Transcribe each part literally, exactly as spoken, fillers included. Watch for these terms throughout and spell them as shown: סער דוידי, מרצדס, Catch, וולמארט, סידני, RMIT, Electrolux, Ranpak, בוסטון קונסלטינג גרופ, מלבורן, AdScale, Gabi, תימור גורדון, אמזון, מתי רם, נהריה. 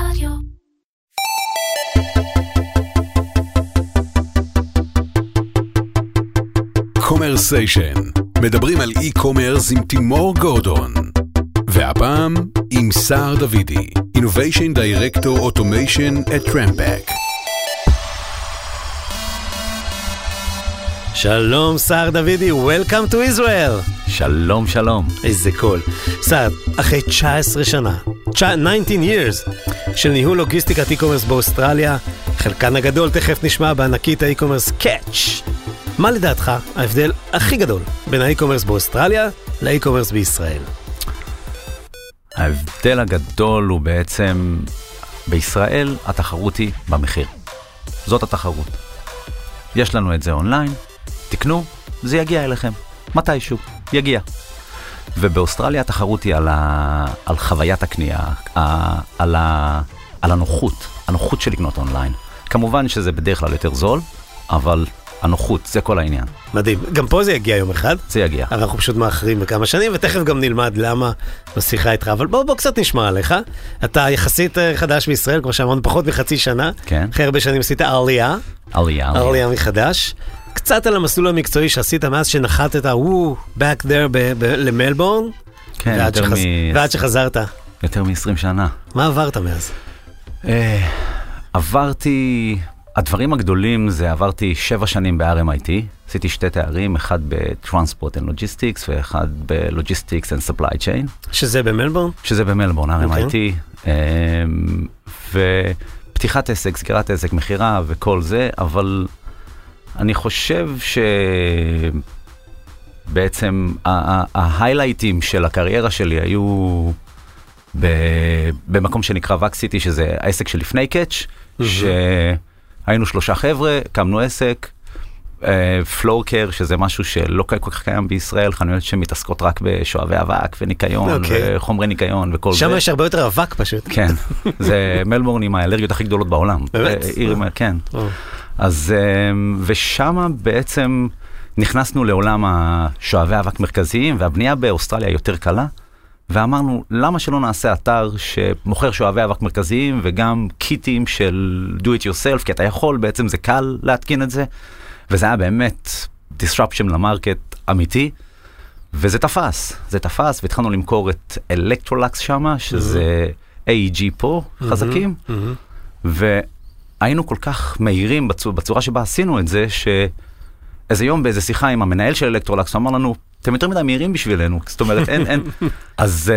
רדיו. קומרסיישן, מדברים על אי-קומרס עם תימור גורדון. והפעם עם סער דוידי, Innovation Director Automation at Ranpak. שלום סער דוידי, Welcome to Israel. שלום שלום. איזה קול. סער, אחרי תשע עשרה שנה, תשע עשרה years של ניהול לוגיסטיקת אי-קומרס באוסטרליה, חלקן הגדול תכף נשמע בענקית האי-קומרס Catch. מה לדעתך ההבדל הכי גדול בין האי-קומרס באוסטרליה לאי-קומרס בישראל? ההבדל הגדול הוא בעצם, בישראל התחרות היא במחיר. זאת התחרות. יש לנו את זה אונליין, תקנו, זה יגיע אליכם. מתישהו, יגיע. ובאוסטרליה התחרות היא על, ה... על חוויית הקנייה, על, ה... על הנוחות, הנוחות של לקנות אונליין. כמובן שזה בדרך כלל יותר זול, אבל הנוחות, זה כל העניין. מדהים. גם פה זה יגיע יום אחד. זה יגיע. אבל אנחנו פשוט מאחרים בכמה שנים, ותכף גם נלמד למה בשיחה איתך. אבל בוא, בוא קצת נשמע עליך. אתה יחסית חדש בישראל, כמו שאמרנו, פחות מחצי שנה. כן. אחרי הרבה שנים עשית עלייה. עלייה. עלייה מחדש. קצת על המסלול המקצועי שעשית מאז שנחתת, וואו, back there ב- ב- למלבורן. כן, ועד, שחז... מ- ועד שחזרת. יותר מ-עשרים שנה. מה עברת מאז? אה, עברתי... הדברים הגדולים זה עברתי שבע שנים ב-אר אם איי טי, עשיתי שתי תארים, אחד ב-Transport and Logistics ואחד ב-Logistics and Supply Chain. שזה במלבורן? שזה במלבורן, אר אם איי טי. ופתיחת עסק, סגירת עסק, מחירה וכל זה, אבל אני חושב שבעצם ההיילייטים של הקריירה שלי היו במקום שנקרא Vac City, שזה העסק שלפני Catch, ש... היינו שלושה חבר'ה, קמנו עסק, פלורקר, שזה משהו שלא כל כך קיים בישראל, חנויות שמתעסקות רק בשואבי אבק וניקיון, וחומרי ניקיון וכל זה. שם יש הרבה יותר אבק פשוט. כן, זה מלבורן עם האלרגיות הכי גדולות בעולם. באמת? כן. אז, ושם בעצם נכנסנו לעולם השואבי אבק מרכזיים, והבנייה באוסטרליה יותר קלה, ואמרנו, למה שלא נעשה אתר שמוכר שואבי אבק מרכזיים וגם קיטים של do it yourself, כי אתה יכול, בעצם זה קל להתקין את זה. וזה היה באמת disruption למרקט אמיתי, וזה תפס, זה תפס, והתחלנו למכור את Electrolux שמה, שזה איי ג'י פה, חזקים, והיינו כל כך מהירים בצורה שבה עשינו את זה, שאיזה יום באיזה שיחה עם המנהל של Electrolux אמר לנו, אתם יותר מדי מהירים בשבילנו, זאת אומרת, אין, אין. אז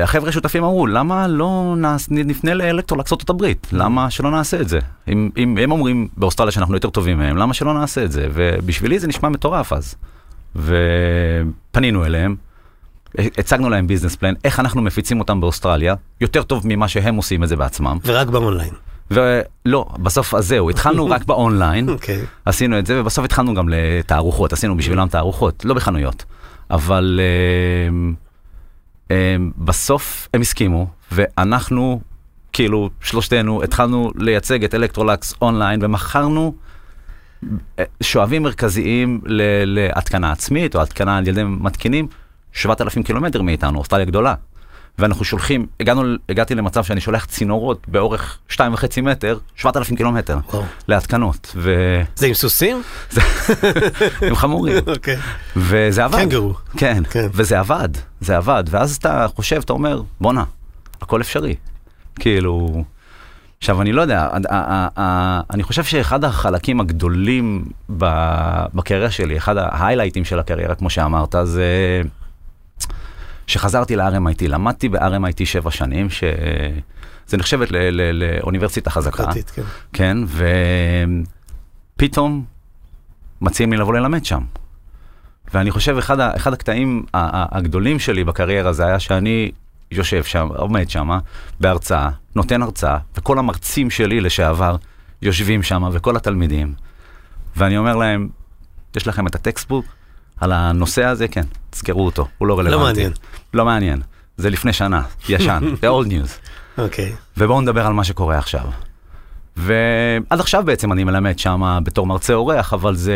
uh, החבר'ה שותפים אמרו, למה לא נעש, נפנה לאלקטרולקס אותות הברית? למה שלא נעשה את זה? אם, אם הם אומרים באוסטרליה שאנחנו יותר טובים מהם, למה שלא נעשה את זה? ובשבילי זה נשמע מטורף אז. ופנינו אליהם, הצגנו להם ביזנס פלן, איך אנחנו מפיצים אותם באוסטרליה, יותר טוב ממה שהם עושים את זה בעצמם. ורק באונליין. ולא, בסוף אז זהו, התחלנו רק באונליין, okay. עשינו את זה, ובסוף התחלנו גם לתערוכות, עשינו בשבילם תערוכות, לא בחנויות, אבל הם, הם, בסוף הם הסכימו, ואנחנו, כאילו, שלושתנו, התחלנו לייצג את אלקטרולקס אונליין, ומחרנו שואבים מרכזיים ל- להתקנה עצמית, או התקנה על ידי מתקינים, שבעת אלפים קילומטר מאיתנו, אוסטרליה גדולה. ואנחנו שולחים, הגענו, הגעתי למצב שאני שולח צינורות באורך שתיים וחצי מטר, שבעת אלפים קילומטר, להתקנות. ו... זה עם סוסים? עם חמורים. אוקיי. וזה עבד. קנגרו. כן, וזה עבד, זה עבד. ואז אתה חושב, אתה אומר, בוא נע, הכל אפשרי. כאילו, עכשיו אני לא יודע, אני חושב שאחד החלקים הגדולים בקריירה שלי, אחד ההיילייטים של הקריירה, כמו שאמרת, זה... שחזרתי ל-אר אם איי טי, למדתי ב-אר אם איי טי שבע שנים, שזה נחשבת לאוניברסיטה חזקה. כן, ופתאום מציעים לי לבוא ללמד שם. ואני חושב, אחד הקטעים הגדולים שלי בקריירה זה היה שאני יושב שם, עומד שם, בהרצאה, נותן הרצאה, וכל המרצים שלי לשעבר יושבים שם, וכל התלמידים. ואני אומר להם, יש לכם את הטקסטבוק, על הנושא הזה, כן, תזכרו אותו, הוא לא רלוונטי. לא מעניין. לא מעניין, זה לפני שנה, ישן, זה old news. אוקיי. ובואו נדבר על מה שקורה עכשיו. ועד עכשיו בעצם אני מלמד שם בתור מרצה אורח, אבל זה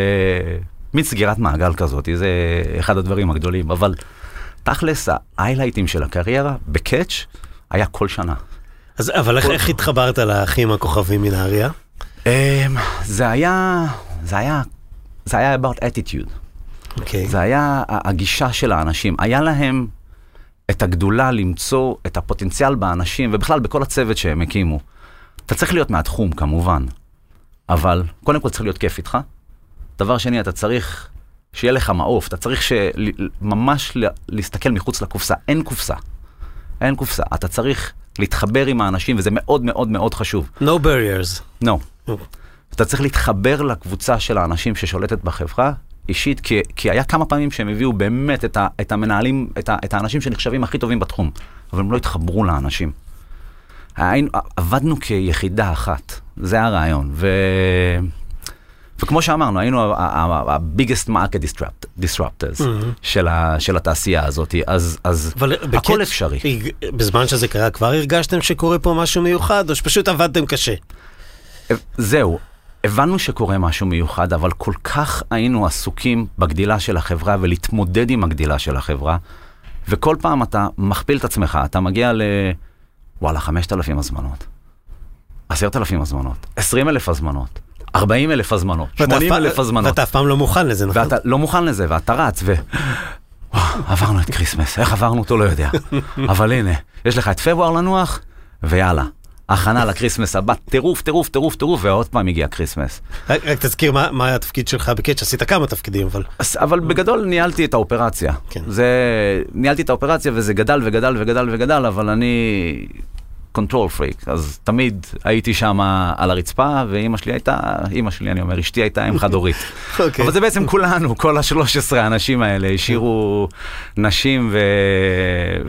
מין סגירת מעגל כזאת, זה אחד הדברים הגדולים, אבל תכלס, ההיילייטים של הקריירה, בקאץ' היה כל שנה. אז, אבל איך התחברת לאחים הכוכבים מנהריה? זה היה, זה היה, זה היה about attitude. Okay. זה היה הגישה של האנשים. היה להם את הגדולה למצוא את הפוטנציאל באנשים, ובכלל בכל הצוות שהם הקימו. אתה צריך להיות מהתחום, כמובן. אבל, קודם כל צריך להיות כיף איתך. דבר שני, אתה צריך שיהיה לך מעוף. אתה צריך ממש להסתכל מחוץ לקופסה. אין קופסה. אין קופסה. אתה צריך להתחבר עם האנשים, וזה מאוד מאוד מאוד חשוב. No barriers. No. Oh. אתה צריך להתחבר לקבוצה של האנשים ששולטת בחברה, אישית, כי, כי היה כמה פעמים שהם הביאו באמת את, ה, את המנהלים, את, ה, את האנשים שנחשבים הכי טובים בתחום, אבל הם לא התחברו לאנשים. היינו, עבדנו כיחידה אחת, זה הרעיון, ו, וכמו שאמרנו, היינו ה-biggest market disruptors mm-hmm. של, ה, של התעשייה הזאת, אז, אז הכל בקט, אפשרי. בזמן שזה קרה, כבר הרגשתם שקורה פה משהו מיוחד, או שפשוט עבדתם קשה? זהו. הבנו שקורה משהו מיוחד, אבל כל כך היינו עסוקים בגדילה של החברה ולהתמודד עם הגדילה של החברה, וכל פעם אתה מכפיל את עצמך, אתה מגיע ל... וואלה, חמשת אלפים הזמנות, עשרת אלפים הזמנות, עשרים אלף הזמנות, ארבעים אלף הזמנות, שמונים אלף הזמנות. ואתה אף פעם לא מוכן לזה, נכון? ואתה לא מוכן לזה, ואתה רץ, ו... עברנו את קריסמס, איך עברנו אותו לא יודע. אבל הנה, יש לך את פברואר לנוח, ויאללה. הכנה לקריסמס הבא, טירוף, טירוף, טירוף, טירוף, ועוד פעם הגיע קריסמס. רק, רק תזכיר מה, מה התפקיד שלך בקאץ', עשית כמה תפקידים, אבל... אבל בגדול ניהלתי את האופרציה. כן. זה, ניהלתי את האופרציה וזה גדל וגדל וגדל וגדל, אבל אני קונטרול פריק, אז תמיד הייתי שם על הרצפה, ואמא שלי הייתה, אמא שלי, אני אומר, אשתי הייתה עם חד הורית. Okay. אבל זה בעצם כולנו, כל ה-שלושה עשר האנשים האלה, השאירו נשים ו...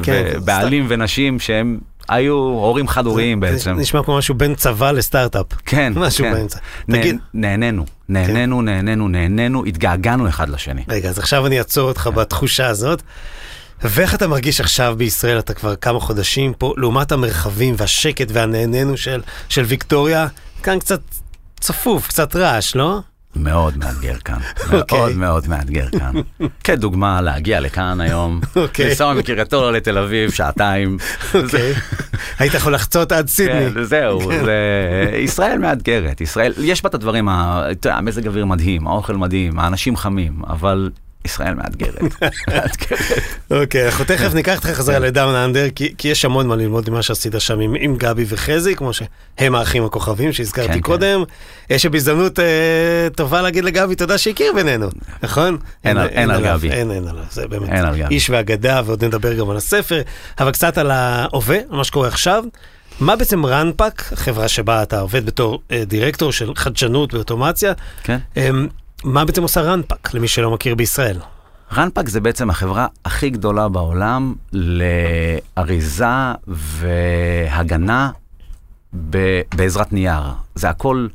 כן, ובעלים סתם. ונשים שהם... היו הורים חד-הוריים בעצם. נשמע כמו משהו בין צבא לסטארט-אפ. כן, משהו כן. באמצע. תגיד... נהנינו, נהנינו, נהנינו, נהנינו, התגעגענו אחד לשני. רגע, אז עכשיו אני אעצור אותך בתחושה הזאת. ואיך אתה מרגיש עכשיו בישראל, אתה כבר כמה חודשים פה, לעומת המרחבים והשקט והנהנינו של, של ויקטוריה, כאן קצת צפוף, קצת רעש, לא? מאוד מאתגר כאן, מאוד מאוד מאתגר כאן. כדוגמה, להגיע לכאן היום, לנסוע מקריית-אונו לתל אביב, שעתיים. היית יכול לחצות עד סידני. זהו, ישראל מאתגרת, ישראל, יש בה את הדברים, המזג אוויר מדהים, האוכל מדהים, האנשים חמים, אבל ישראל מאתגרת. אוקיי, אנחנו תכף ניקח אתכם חזרה לדאון אנדר, כי יש המון מה ללמוד ממה שעשית שם עם גבי וחזי, כמו שהם האחים הכוכבים שהזכרתי קודם. יש בהזדמנות טובה להגיד לגבי תודה שהכיר בינינו, נכון? אין על גבי. אין עליו, זה באמת איש ואגדה, ועוד נדבר גם על הספר, אבל קצת על ההווה, על מה שקורה עכשיו. מה בעצם רנפק, חברה שבה אתה עובד בתור דירקטור של חדשנות ואוטומציה, מה בעצם עושה רנפק, למי שלא מכיר בישראל? רנפק זה בעצם החברה הכי גדולה בעולם לאריזה והגנה ב- בעזרת נייר. זה הכל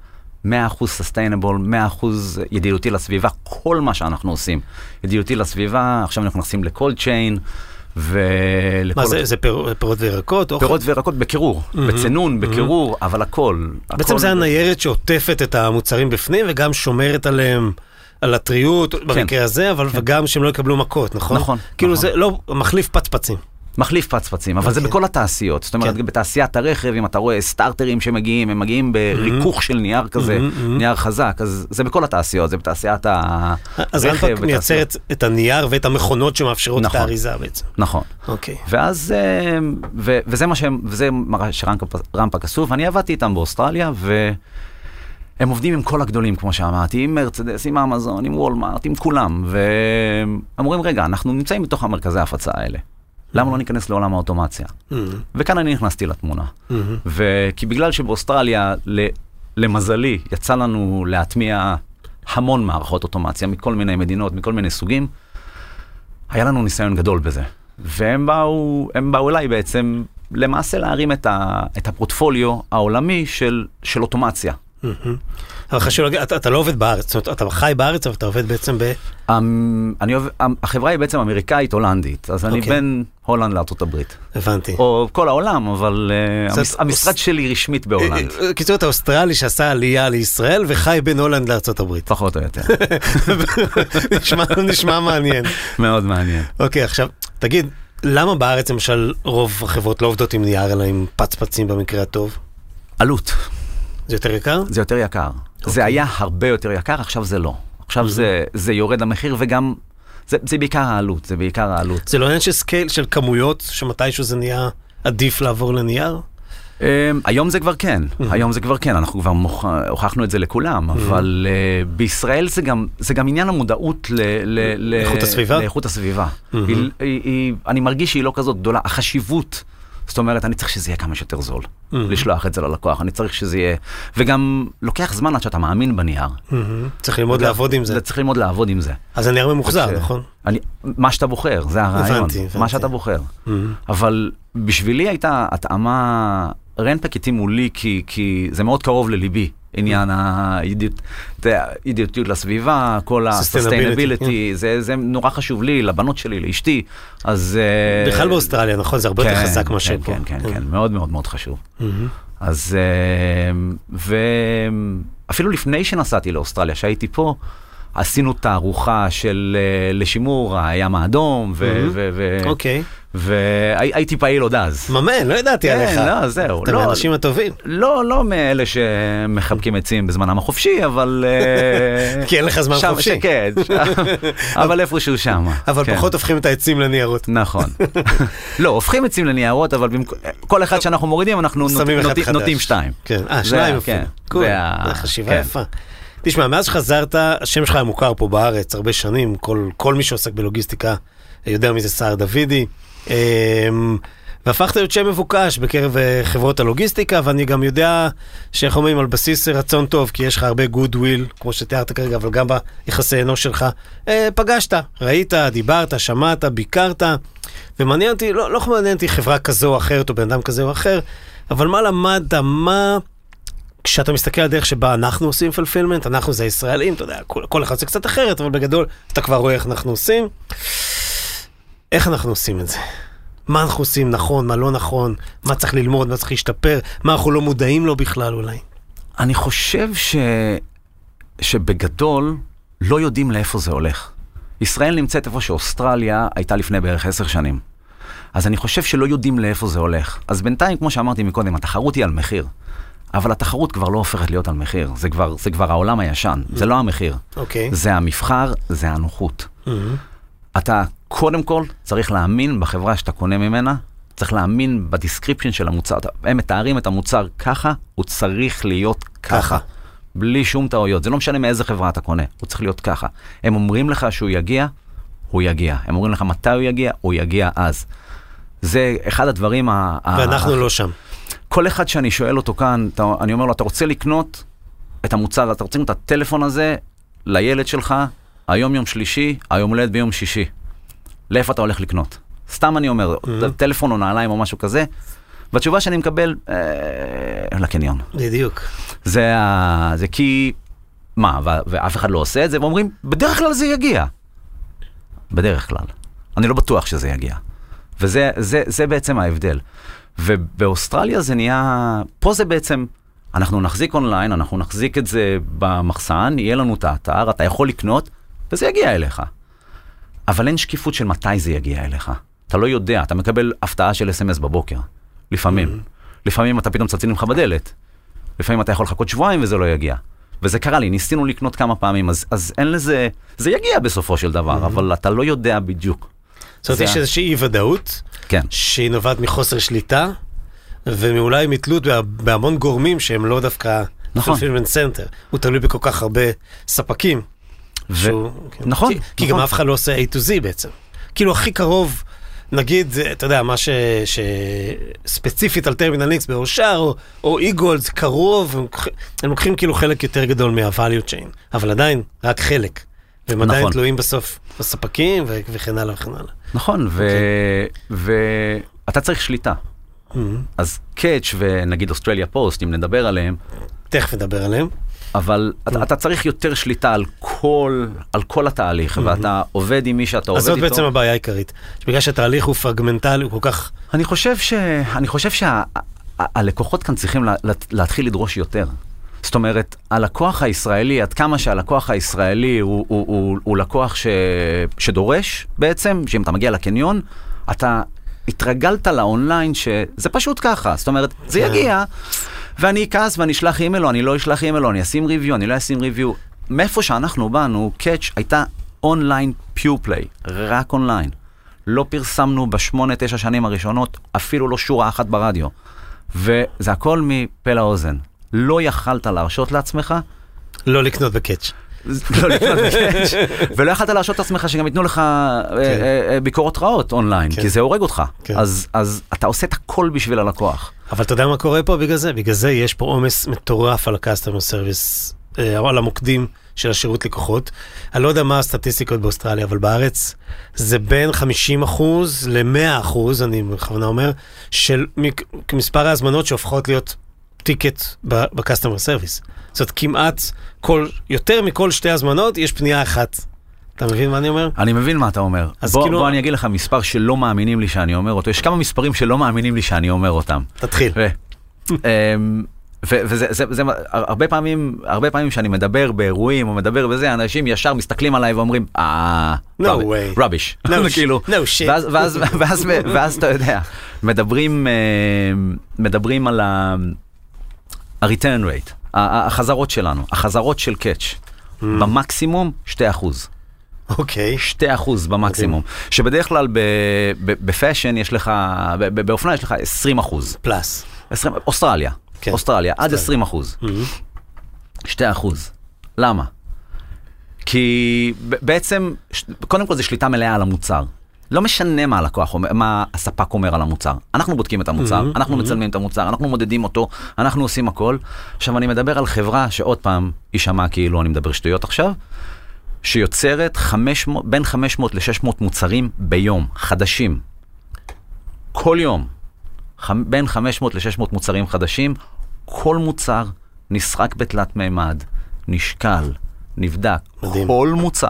מאה אחוז sustainable, מאה אחוז ידידותי לסביבה, כל מה שאנחנו עושים. ידידותי לסביבה, עכשיו אנחנו נכנסים ל-cold chain, מה זה, זה פירות וירקות? פירות וירקות בקירור, בצנון, בקירור, אבל הכל. בעצם זה הניירת שעוטפת את המוצרים בפנים וגם שומרת עליהם, על הטריות, במקרה הזה, אבל גם שהם לא יקבלו מכות, נכון? נכון. כאילו זה לא מחליף פצפצים. מחליף פצפצים, אבל זה בכל התעשיות. זאת אומרת, בתעשיית הרכב, אם אתה רואה סטארטרים שמגיעים, הם מגיעים בריכוך של נייר כזה, נייר חזק, אז זה בכל התעשיות, זה בתעשיית הרכב. אז רנפק מייצרת את הנייר ואת המכונות שמאפשרות את האריזה בעצם. נכון. אוקיי. ואז, וזה מה שרנפק עשו, ואני עבדתי איתם באוסטרליה, והם עובדים עם כל הגדולים, כמו שאמרתי, עם מרצדס, עם אמזון, עם וולמארט, עם כולם, והם אומרים, רגע, אנחנו נמצאים בתוך המרכזי ההפצה האלה. למה לא ניכנס לעולם האוטומציה? וכאן אני נכנסתי לתמונה. וכי בגלל שבאוסטרליה, למזלי, יצא לנו להטמיע המון מערכות אוטומציה, מכל מיני מדינות, מכל מיני סוגים, היה לנו ניסיון גדול בזה. והם באו, הם באו אליי בעצם, למעשה להרים את ה, את הפורטפוליו העולמי של, של אוטומציה. אבל חשוב להגיד, אתה לא עובד בארץ, אתה חי בארץ, אבל אתה עובד בעצם ב... החברה היא בעצם אמריקאית-הולנדית, אז אני בין הולנד לארצות הברית. הבנתי. או כל העולם, אבל המשרד שלי רשמית בהולנד. קיצור, אתה אוסטרלי שעשה עלייה לישראל וחי בין הולנד לארצות הברית. פחות או יותר. נשמע מעניין. מאוד מעניין. אוקיי, עכשיו, תגיד, למה בארץ, למשל, רוב החברות לא עובדות עם נייר, אלא עם פצפצים במקרה הטוב? עלות. זה יותר יקר? זה יותר יקר. Okay. זה היה הרבה יותר יקר, עכשיו זה לא. עכשיו mm-hmm. זה, זה יורד למחיר, וגם... זה, זה בעיקר העלות, זה בעיקר העלות. זה לא עניין של סקייל, של כמויות, שמתישהו זה נהיה עדיף לעבור לנייר? היום זה כבר כן, היום זה כבר כן, אנחנו כבר הוכחנו את זה לכולם, אבל בישראל זה גם עניין המודעות לאיכות הסביבה. אני מרגיש שהיא לא כזאת גדולה, החשיבות, זאת אומרת, אני צריך שזה יהיה כמה שיותר זול, לשלוח את זה ללקוח, אני צריך שזה יהיה, וגם לוקח זמן עד שאתה מאמין בנייר. צריך ללמוד לעבוד עם זה. צריך ללמוד לעבוד עם זה. אז הנייר ממוחזר, נכון? מה שאתה בוחר, זה הרעיון, מה שאתה בוחר. אבל בשבילי הייתה התאמה... רנפק איתי מולי, כי, כי זה מאוד קרוב לליבי, עניין הידידותיות לסביבה, כל ה-sustainability, זה, זה נורא חשוב לי, לבנות שלי, לאשתי, אז... בכלל באוסטרליה, נכון? זה הרבה יותר חזק מה שפה. כן, כן, כן, מאוד מאוד מאוד חשוב. אז... ואפילו לפני שנסעתי לאוסטרליה, שהייתי פה, עשינו תערוכה של לשימור הים האדום, ו... אוקיי. והייתי פעיל עוד אז. ממן, לא ידעתי עליך. כן, לא, זהו. אתם האנשים הטובים. לא, לא מאלה שמחבקים עצים בזמנם החופשי, אבל... כי אין לך זמן חופשי. שם שקד, אבל איפשהו שם. אבל פחות הופכים את העצים לניירות. נכון. לא, הופכים עצים לניירות, אבל כל אחד שאנחנו מורידים, אנחנו נוטים שתיים. כן, אה, שניים הופכים. קול, חשיבה יפה. תשמע, מאז שחזרת, השם שלך המוכר פה בארץ, הרבה שנים, כל מי שעוסק בלוגיסטיקה יודע מי זה סער דוידי, והפכת להיות שם מבוקש בקרב חברות הלוגיסטיקה, ואני גם יודע שאנחנו אומרים על בסיס רצון טוב, כי יש לך הרבה גוד וויל, כמו שתיארת כרגע, אבל גם ביחסי אנוש שלך, פגשת, ראית, דיברת, שמעת, ביקרת, ומעניין אותי, לא, לא מעניין אותי חברה כזו או אחרת, או בן אדם כזה או אחר, אבל מה למדת, מה... כשאתה מסתכל על דרך שבה אנחנו עושים פלפילמנט, אנחנו זה הישראלים, אתה יודע, כל, כל אחד זה קצת אחרת, אבל בגדול אתה כבר רואה איך אנחנו עושים. איך אנחנו עושים את זה? מה אנחנו עושים נכון, מה לא נכון, מה צריך ללמוד, מה צריך להשתפר, מה אנחנו לא מודעים לו בכלל אולי? אני חושב ש... שבגדול לא יודעים לאיפה זה הולך. ישראל נמצאת איפה שאוסטרליה הייתה לפני בערך עשר שנים. אז אני חושב שלא יודעים לאיפה זה הולך. אז בינתיים, כמו שאמרתי מקודם, התחרות היא על מחיר. אבל התחרות כבר לא הופכת להיות על מחיר. זה כבר, זה כבר העולם הישן. Mm-hmm. זה לא המחיר. Okay. זה המבחר, זה הנוחות. Mm-hmm. אתה קודם כל צריך להאמין בחברה שאתה קונה ממנה, צריך להאמין בדיסקריפשן של המוצר. הם מתארים את המוצר ככה, הוא צריך להיות ככה. ככה. בלי שום טעויות. זה לא משנה מאיזה חברה אתה קונה. הוא צריך להיות ככה. הם אומרים לך שהוא יגיע, הוא יגיע. הם אומרים לך מתי הוא יגיע, הוא יגיע אז. זה אחד הדברים... ואנחנו ה- לא שם. כל אחד שאני שואל אותו כאן, אתה, אני אומר לו, אתה רוצה לקנות את המוצר, אתה רוצה לקנות את הטלפון הזה לילד שלך, היום יום שלישי, היום הולד ביום שישי. לאיפה אתה הולך לקנות? סתם אני אומר, mm-hmm. טלפון או נעליים או משהו כזה, והתשובה שאני מקבל, אה, לקניון. בדיוק. זה, זה כי, מה, ו, ואף אחד לא עושה את זה, ואומרים, בדרך כלל זה יגיע. בדרך כלל. אני לא בטוח שזה יגיע. וזה זה, זה בעצם ההבדל. ובאוסטרליה זה נהיה, פה זה בעצם, אנחנו נחזיק אונליין, אנחנו נחזיק את זה במחסן, יהיה לנו את האתר, אתה יכול לקנות, וזה יגיע אליך. אבל אין שקיפות של מתי זה יגיע אליך. אתה לא יודע, אתה מקבל הפתעה של אס אם אס בבוקר. לפעמים. לפעמים אתה פתאום צלצלים לך בדלת. לפעמים אתה יכול לחכות שבועיים וזה לא יגיע. וזה קרה לי, ניסינו לקנות כמה פעמים, אז, אז אין לזה, זה יגיע בסופו של דבר, אבל אתה לא יודע בדיוק. זאת אומרת, יש איזושהי אי-ודאות, שהיא נובעת מחוסר שליטה, ומאולי מתלות בהמון גורמים שהם לא דווקא fulfillment center. הוא תלוי בכל כך הרבה ספקים. נכון. כי גם אף אחד לא עושה A to Z בעצם. כאילו הכי קרוב, נגיד, אתה יודע, מה שספציפית על טרמינל איקס באושר, או איגולד, זה קרוב, הם לוקחים כאילו חלק יותר גדול מה-value chain, אבל עדיין רק חלק. והם עדיין תלויים בסוף בספקים וכן הלאה וכן הלאה. נכון, ואתה צריך שליטה. אז קאץ' ונגיד אוסטרליה פוסט, אם נדבר עליהם. תכף נדבר עליהם. אבל אתה צריך יותר שליטה על כל התהליך, ואתה עובד עם מי שאתה עובד איתו. אז זאת בעצם הבעיה העיקרית. בגלל שהתהליך הוא פרגמנטלי, הוא כל כך... אני חושב שהלקוחות כאן צריכים להתחיל לדרוש יותר. זאת אומרת, הלקוח הישראלי, עד כמה שהלקוח הישראלי הוא, הוא, הוא, הוא לקוח ש, שדורש בעצם, שאם אתה מגיע לקניון, אתה התרגלת לאונליין שזה פשוט ככה, זאת אומרת, זה יגיע, ואני אכעס ואני אשלח אימייל, אני לא אשלח אימייל, אני אשים ריוויו, אני לא אשים ריוויו. מאיפה שאנחנו באנו, Catch הייתה אונליין פיור פליי, רק אונליין. לא פרסמנו בשמונה, תשע שנים הראשונות, אפילו לא שורה אחת ברדיו. וזה הכל מפה לאוזן. לא יכלת להרשות לעצמך? לא לקנות בקאץ'. לא לקנות בקאץ'. ולא יכלת להרשות את עצמך שגם ייתנו לך ביקורות רעות אונליין, כי זה הורג אותך. אז אתה עושה את הכל בשביל הלקוח. אבל אתה יודע מה קורה פה בגלל זה? בגלל זה יש פה עומס מטורף על הקסטומר סרוויס, על המוקדים של השירות לקוחות. אני לא יודע מה הסטטיסטיקות באוסטרליה, אבל בארץ זה בין חמישים אחוז ל-מאה אחוז, אני בכוונה אומר, של מספר ההזמנות שהופכות להיות טיקט בקסטומר סרוויס. זאת כמעט כל, יותר מכל שתי הזמנות, יש פנייה אחת. אתה מבין מה אני אומר? אני מבין מה אתה אומר. בוא, כאילו... בוא אני אגיד לך מספר שלא מאמינים לי שאני אומר אותו. יש כמה מספרים שלא מאמינים לי שאני אומר אותם. תתחיל. ו... וזה, זה, זה, הרבה פעמים, הרבה פעמים שאני מדבר באירועים, או מדבר בזה, אנשים ישר מסתכלים עליי ואומרים, אה, רביש. ואז אתה יודע, מדברים, מדברים על ה-return rate, החזרות שלנו, החזרות של Catch, במקסימום שתי אחוז. אוקיי. שתי אחוז במקסימום. שבדרך כלל בפשן יש לך, באופנה יש לך עשרים אחוז. פלס. אוסטרליה. אוסטרליה, עד עשרים אחוז. שתי אחוז. למה? כי בעצם, קודם כל זה שליטה מלאה על המוצר. לא משנה מה הלקוח, מה הספק אומר על המוצר. אנחנו בודקים את המוצר, אנחנו מצלמים את המוצר, אנחנו מודדים אותו, אנחנו עושים הכל. עכשיו אני מדבר על חברה שעוד פעם ישמע כאילו אני מדבר שטויות עכשיו, שיוצרת בין חמש מאות ל-שש מאות מוצרים ביום, חדשים. כל יום. בין חמש מאות ל-שש מאות מוצרים חדשים, כל מוצר נשחק בתלת מימד, נשקל, נבדק, מדהים. כל מוצר.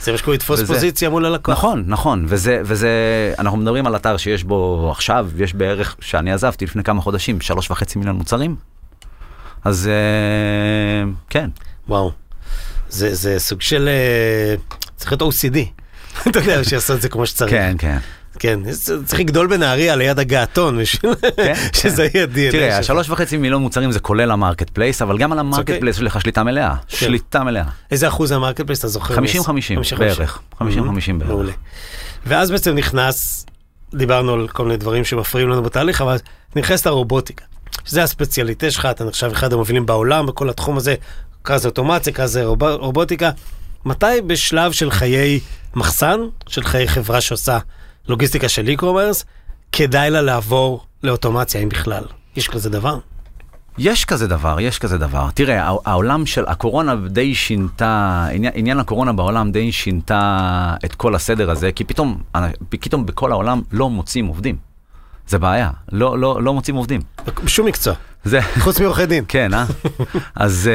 זה משקול לתפוס וזה, פוזיציה מול הלקוח. נכון, נכון, וזה, וזה, אנחנו מדברים על אתר שיש בו עכשיו, יש בערך, שאני עזבתי לפני כמה חודשים, שלוש וחצי מיליון מוצרים. אז כן. וואו, זה, זה סוג של, צריך להיות או סי די. אתה יודע, שיעשו את זה כמו שצריך. כן, כן. כן, צריך לגדול בנהריה ליד הגעתון, שזה יהיה די אן איי. תראה, שלוש וחצי מיליון מוצרים זה כולל המרקט פלייס, אבל גם על המרקט פלייס יש לך שליטה מלאה. שליטה מלאה. איזה אחוז המרקט פלייס אתה זוכר? חמישים חמישים בערך. חמישים חמישים בערך. מעולה. ואז בעצם נכנס, דיברנו על כל מיני דברים שמפריעים לנו בתהליך, אבל נכנס לרובוטיקה. שזה הספציאליטה שלך, אתה נחשב אחד המובילים בעולם, בכל התחום הזה, כזה אוטומציה, כזה רובוטיקה. מתי בשלב של חיי מחסן, של חיי חברה שעושה לוגיסטיקה של אי-קומרס, כדאי לה לעבור לאוטומציה, אם בכלל. יש כזה דבר? יש כזה דבר, יש כזה דבר. תראה, העולם של הקורונה די שינתה, עניין, עניין הקורונה בעולם די שינתה את כל הסדר הזה, כי פתאום, פתאום בכל העולם לא מוצאים עובדים. זה בעיה. לא, לא, לא מוצאים עובדים. בשום מקצוע. זה... חוץ מעורכי דין. כן, אה? אז,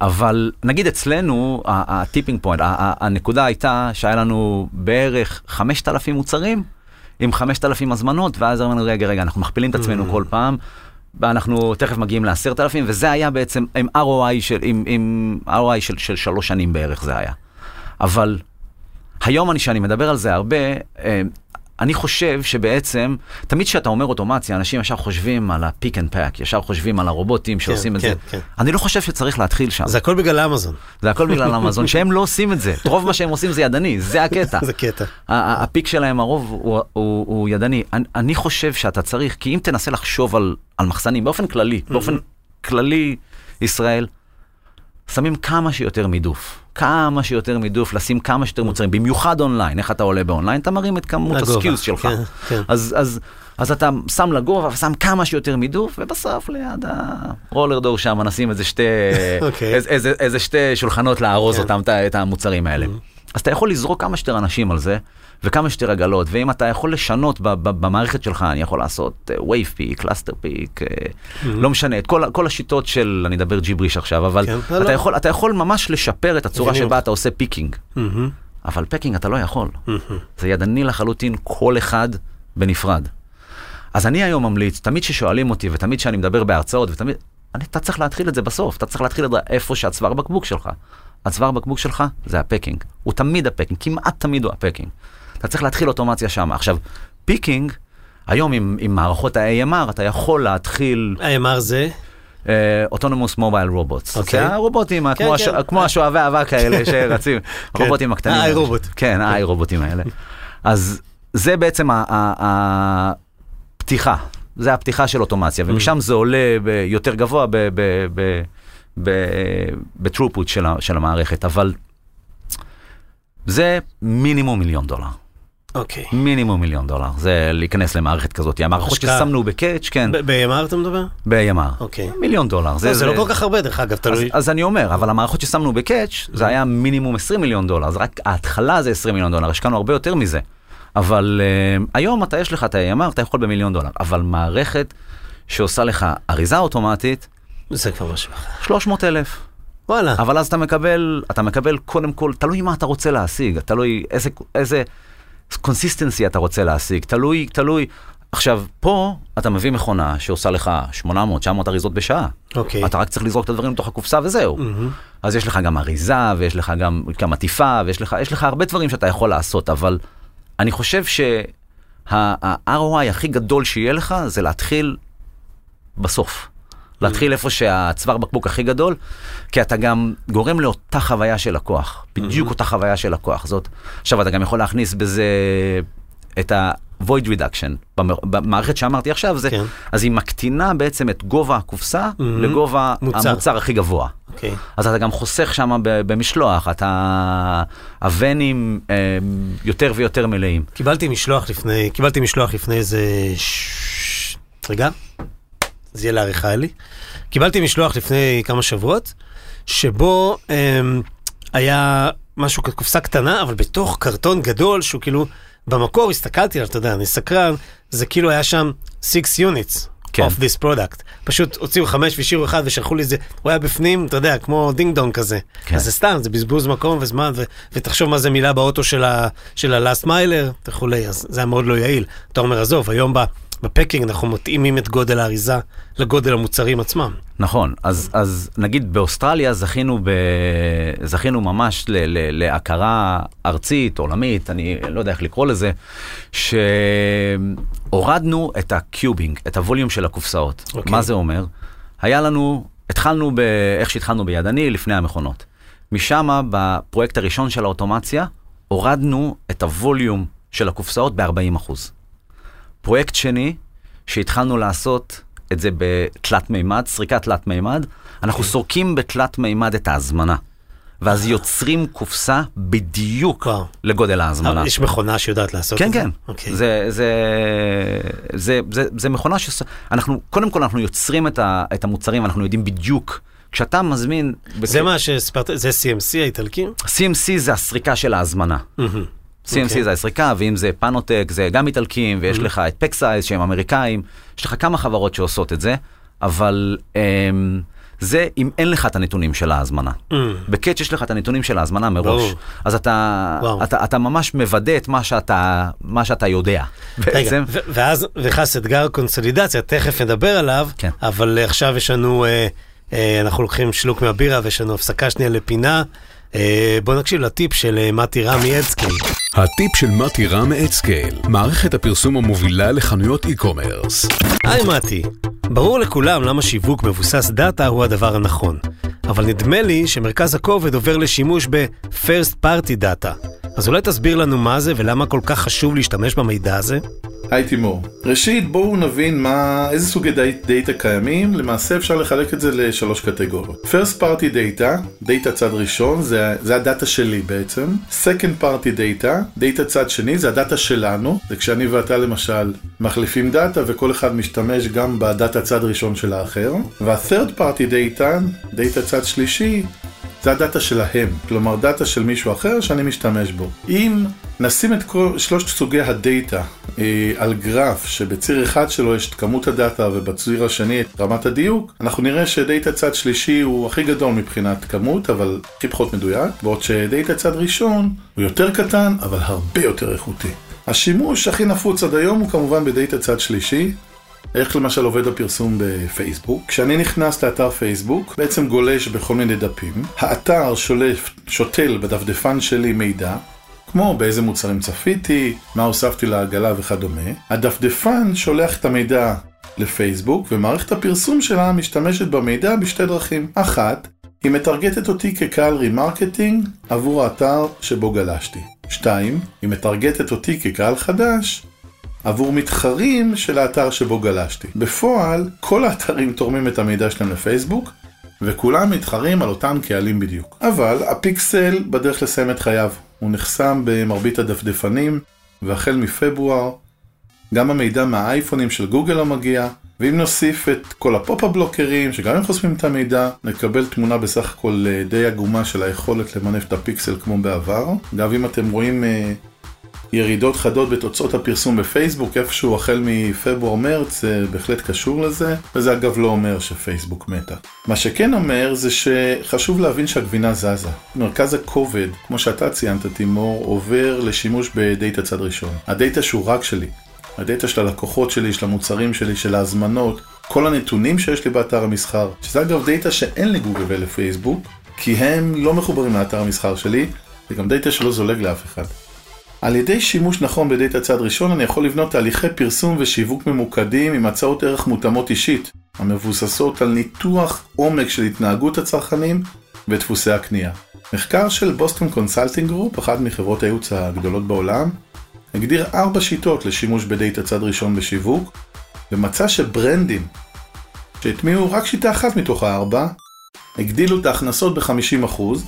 אבל נגיד אצלנו, הטיפינג פוינט, הנקודה הייתה שהיה לנו בערך חמשת אלפים מוצרים, עם חמשת אלפים הזמנות, ואז אמרנו, רגע, רגע, אנחנו מכפילים את עצמנו כל פעם, ואנחנו תכף מגיעים ל-עשרת אלפים, וזה היה בעצם עם אר או איי של, עם, עם אר או איי של, של שלוש שנים בערך זה היה. אבל היום אני, שאני מדבר על זה הרבה, אני חושב שבעצם, תמיד שאתה אומר אוטומציה, אנשים ישר חושבים על ה-pick and pack, ישר חושבים על הרובוטים שעושים את זה. אני לא חושב שצריך להתחיל שם. זה הכל בגלל אמזון. זה הכל בגלל אמזון, שהם לא עושים את זה. רוב מה שהם עושים זה ידני, זה הקטע. זה קטע. הפיק שלהם הרוב הוא ידני. אני חושב שאתה צריך, כי אם תנסה לחשוב על מחסנים, באופן כללי, באופן כללי ישראל, שמים כמה שיותר מידוף. כמה שיותר מידוף, לשים כמה שיותר מוצרים, במיוחד אונליין, איך אתה עולה באונליין, אתה מרים את כמות הסקיוס שלך. אז אתה שם לגובה, ושם כמה שיותר מידוף, ובסוף ליד הרולר דור שם, נשים איזה שתי שולחנות להרוז אותם, את המוצרים האלה. אז אתה יכול לזרוק כמה שיותר אנשים על זה, וכמה שיותר עגלות, ואם אתה יכול לשנות במערכת שלך, אני יכול לעשות wave peak, cluster peak, לא משנה, את כל השיטות של, אני אדבר ג'יבריש עכשיו, אבל אתה יכול ממש לשפר את הצורה שבה אתה עושה פיקינג, אבל פיקינג אתה לא יכול. זה ידני לחלוטין, כל אחד בנפרד. אז אני היום ממליץ, תמיד ששואלים אותי, ותמיד שאני מדבר בהרצאות, ותמיד, אתה צריך להתחיל את זה בסוף, אתה צריך להתחיל את זה איפה שהצוואר בקבוק שלך. הצוואר בקבוק שלך זה הפיקינג. הוא תמיד הפיקינג, כמעט תמיד הוא הפיקינג. אתה צריך להתחיל אוטומציה שם. עכשיו, פיקינג, היום עם, עם מערכות ה-איי אם אר, אתה יכול להתחיל... איי אם אר זה? אוטונומוס מובייל רובוטס. זה הרובוטים, כן, כמו, כן. הש... כמו השואבי האבק האלה שרצים, הרובוטים הקטנים. האי רובוט. כן, האי רובוטים האלה. אז זה בעצם הפתיחה. זה הפתיחה של אוטומציה, ומשם זה עולה יותר גבוה בטרופוט של המערכת, אבל זה מינימום מיליון דולר. אוקיי. מינימום מיליון דולר, זה להיכנס למערכת כזאת. המערכות ששמנו בקאץ', כן. ב-איי אם אר אתה מדבר? ב-איי אם אר. אוקיי. מיליון דולר. זה לא כל כך הרבה דרך אגב, תלוי. אז אני אומר, אבל המערכות ששמנו בקאץ', זה היה מינימום עשרים מיליון דולר, אז רק ההתחלה זה עשרים מיליון דולר, השקענו הרבה יותר מזה. אבל uh, היום אתה יש לך, אתה אמר, אתה יכול במיליון דולר, אבל מערכת שעושה לך אריזה אוטומטית, זה כבר משהו. שלוש מאות אלף. וואלה. אבל אז אתה מקבל, אתה מקבל קודם כל, תלוי מה אתה רוצה להשיג, תלוי איזה, איזה קונסיסטנסי אתה רוצה להשיג, תלוי, תלוי. עכשיו, פה אתה מביא מכונה שעושה לך שמונה מאות, תשע מאות אריזות בשעה. אוקיי. אתה רק צריך לזרוק את הדברים לתוך הקופסה וזהו. Mm-hmm. אז יש לך גם אריזה, ויש לך גם גם עטיפה, ויש לך, יש לך הרבה דברים שאתה יכול לעשות, אבל... אני חושב שה-אר או איי הכי גדול שיהיה לך, זה להתחיל בסוף. להתחיל איפה שהצוואר בקבוק הכי גדול, כי אתה גם גורם לאותה חוויה של לקוח. בדיוק אותה חוויה של לקוח. זאת, עכשיו, אתה גם יכול להכניס בזה את ה-void reduction. במערכת שאמרתי עכשיו, זה, אז היא מקטינה בעצם את גובה הקופסה לגובה המוצר הכי גבוה. Okay. אז אתה גם חוסך שם במשלוח, אתה... הוונים אה, יותר ויותר מלאים. קיבלתי משלוח לפני, קיבלתי משלוח לפני איזה... ש... רגע, זה יהיה לעריכה לי. קיבלתי משלוח לפני כמה שבועות, שבו אה, היה משהו קופסה קטנה, אבל בתוך קרטון גדול, שהוא כאילו, במקור הסתכלתי עליו, אתה יודע, אני סקרן, זה כאילו היה שם six units. כן. of this product. פשוט הוציאו חמש ושירו אחד ושלחו לי זה, הוא היה בפנים, אתה יודע, כמו דינג דונג כזה. כן. אז זה סתם, זה בזבוז מקום וזמן, ו- ותחשוב מה זה מילה באוטו של ה-last miler, וכולי, אז זה היה מאוד לא יעיל. אתה אומר, עזוב, היום בפקינג אנחנו מתאימים את גודל האריזה לגודל המוצרים עצמם. נכון, אז, אז נגיד באוסטרליה זכינו, ב... זכינו ממש ל- ל- להכרה ארצית, עולמית, אני לא יודע איך לקרוא לזה, ש... הורדנו את הקיובינג, את הווליום של הקופסאות. Okay. מה זה אומר? היה לנו, התחלנו ב, איך שהתחלנו בידני, לפני המכונות. משם, בפרויקט הראשון של האוטומציה, הורדנו את הווליום של הקופסאות ב-ארבעים אחוז. פרויקט שני, שהתחלנו לעשות את זה בתלת מימד, סריקת תלת מימד, אנחנו okay. סורקים בתלת מימד את ההזמנה. ואז יוצרים קופסה בדיוק לגודל ההזמנה. יש מכונה שיודעת לעשות את זה? כן, כן. זה, זה, זה, זה, זה מכונה ש... אנחנו, קודם כל אנחנו יוצרים את המוצרים, אנחנו יודעים בדיוק. כשאתה מזמין... זה מה שספרת, זה סי אם סי האיטלקים? סי אם סי זה הסריקה של ההזמנה. סי אם סי זה הסריקה, ואם זה פנוטק, זה גם איטלקים, ויש לך את פקסייז שהם אמריקאים. יש לך כמה חברות שעושות את זה, אבל... זה אם אין לך את הנתונים של ההזמנה. Mm. בקאץ' יש לך את הנתונים של ההזמנה מראש. וואו. אז אתה, אתה, אתה ממש מוודא את מה שאתה, מה שאתה יודע. רגע, בעצם... ו- ואז וחס אתגר קונסולידציה, תכף נדבר עליו, כן. אבל עכשיו יש לנו, אה, אה, אנחנו לוקחים שלוק מהבירה, ויש לנו הפסקה שנייה לפינה. אה, בוא נקשיב לטיפ של מתי רם AdScale. הטיפ של מתי רם AdScale, מערכת הפרסום המובילה לחנויות e-commerce. היי מתי, ברור לכולם למה שיווק מבוסס דאטה הוא הדבר הנכון, אבל נדמה לי שמרכז הכובד עובר לשימוש ב-first party data. אז אולי תסביר לנו מה זה ולמה כל כך חשוב להשתמש במידע הזה? היי תימור, ראשית בואו נבין מה, איזה סוגי דאטה קיימים, למעשה אפשר לחלק את זה לשלוש קטגוריות. First party data, דאטה צד ראשון, זה, זה הדאטה שלי בעצם. Second party data, דאטה צד שני, זה הדאטה שלנו, זה כשאני ואתה למשל מחליפים דאטה וכל אחד משתמש גם בדאטה צד ראשון של האחר. וה-third party data, דאטה צד שלישי, זה הדאטה שלהם, כלומר דאטה של מישהו אחר שאני משתמש בו. אם נשים את כל, שלושת סוגי הדאטה אה, על גרף שבציר אחד שלו יש את כמות הדאטה ובציר השני את רמת הדיוק, אנחנו נראה שדאטה צד שלישי הוא הכי גדול מבחינת כמות, אבל הכי פחות מדויק, בעוד שדאטה צד ראשון הוא יותר קטן, אבל הרבה יותר איכותי. השימוש הכי נפוץ עד היום הוא כמובן בדאטה צד שלישי, איך למשל עובד הפרסום בפייסבוק. כשאני נכנס לאתר פייסבוק, בעצם גולש בכל מיני דפים. האתר שולף, שותל בדפדפן שלי מידע, כמו באיזה מוצרים צפיתי, מה הוספתי לעגלה וכדומה. הדפדפן שולח את המידע לפייסבוק, ומערכת הפרסום שלה משתמשת במידע בשתי דרכים. אחת, היא מטרגטת אותי כקהל רימרקטינג עבור האתר שבו גלשתי. שתיים, היא מטרגטת אותי כקהל חדש עבור מתחרים של האתר שבו גלשתי. בפועל, כל האתרים תורמים את המידע שלהם לפייסבוק, וכולם מתחרים על אותם קהלים בדיוק. אבל הפיקסל בדרך לסיים את חייו. הוא נחסם במרבית הדפדפנים, והחל מפברואר, גם המידע מהאייפונים של גוגל לא מגיע, ואם נוסיף את כל הפופ הבלוקרים, שגם הם חוסמים את המידע, נקבל תמונה בסך הכל די עגומה של היכולת למנף את הפיקסל כמו בעבר. אגב, אם אתם רואים ירידות חדות בתוצאות הפרסום בפייסבוק, איפשהו החל מפברואר-מרץ, זה בהחלט קשור לזה, וזה אגב לא אומר שפייסבוק מתה. מה שכן אומר זה שחשוב להבין שהגבינה זזה. מרכז הכובד, כמו שאתה ציינת, תימור, עובר לשימוש בדאטה צד ראשון. הדאטה שהוא רק שלי. הדאטה של הלקוחות שלי, של המוצרים שלי, של ההזמנות, כל הנתונים שיש לי באתר המסחר, שזה אגב דאטה שאין לגוגל ולפייסבוק, כי הם לא מחוברים לאתר המסחר שלי, וגם דאטה שלא זולג לאף אחד. על ידי שימוש נכון בדאטה צד ראשון, אני יכול לבנות תהליכי פרסום ושיווק ממוקדים עם הצעות ערך מותאמות אישית, המבוססות על ניתוח עומק של התנהגות הצרכנים ודפוסי הקנייה. מחקר של בוסטון קונסלטינג גרופ, אחת מחברות הייעוץ הגדולות בעולם, הגדיר ארבע שיטות לשימוש בדאטה צד ראשון בשיווק, ומצא שברנדים שהטמיעו רק שיטה אחת מתוך הארבע, הגדילו את ההכנסות ב-חמישים אחוז,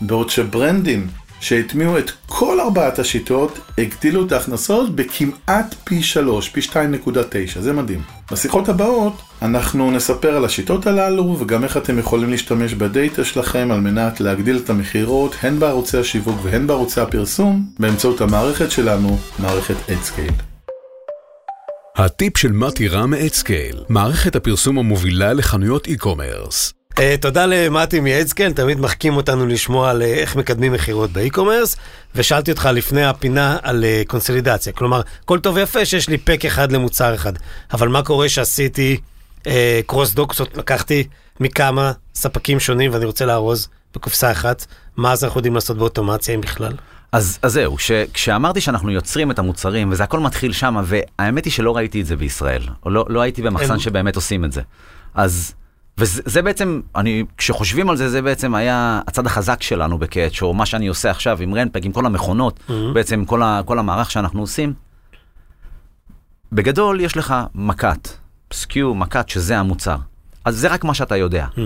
בעוד שברנדים שהטמיעו את כל ארבעת השיטות, הגדילו את ההכנסות בכמעט פי שלוש, פי שתיים נקודה תשע, זה מדהים. בשיחות הבאות אנחנו נספר על השיטות הללו, וגם איך אתם יכולים להשתמש בדאטה שלכם על מנת להגדיל את המחירות, הן בערוצי השיווק והן בערוצי הפרסום, באמצעות המערכת שלנו, מערכת AdScale. הטיפ של מתי רם AdScale, מערכת הפרסום המובילה לחנויות אי-קומרס. Uh, תודה למתי מ-AdScale, תמיד מחכים אותנו לשמוע על uh, איך מקדמים מחירות באי-קומרס, ושאלתי אותך לפני הפינה על uh, קונסולידציה, כלומר, כל טוב ויפה שיש לי פק אחד למוצר אחד, אבל מה קורה שעשיתי uh, קרוס דוקסות, לקחתי מכמה ספקים שונים ואני רוצה להרוז בקופסה אחת, מה אז אנחנו יודעים לעשות באוטומציה אם בכלל? אז, אז זהו, שכשאמרתי שאנחנו יוצרים את המוצרים, וזה הכל מתחיל שם, והאמת היא שלא ראיתי את זה בישראל, או לא, לא הייתי במחסן הם... שבאמת עושים את זה, אז... וזה זה בעצם, אני, כשחושבים על זה, זה בעצם היה הצד החזק שלנו בקאץ', או מה שאני עושה עכשיו עם רנפק, עם כל המכונות, mm-hmm. בעצם כל, ה, כל המערך שאנחנו עושים. בגדול יש לך מכת, סקיו, מכת שזה המוצר. אז זה רק מה שאתה יודע. Mm-hmm.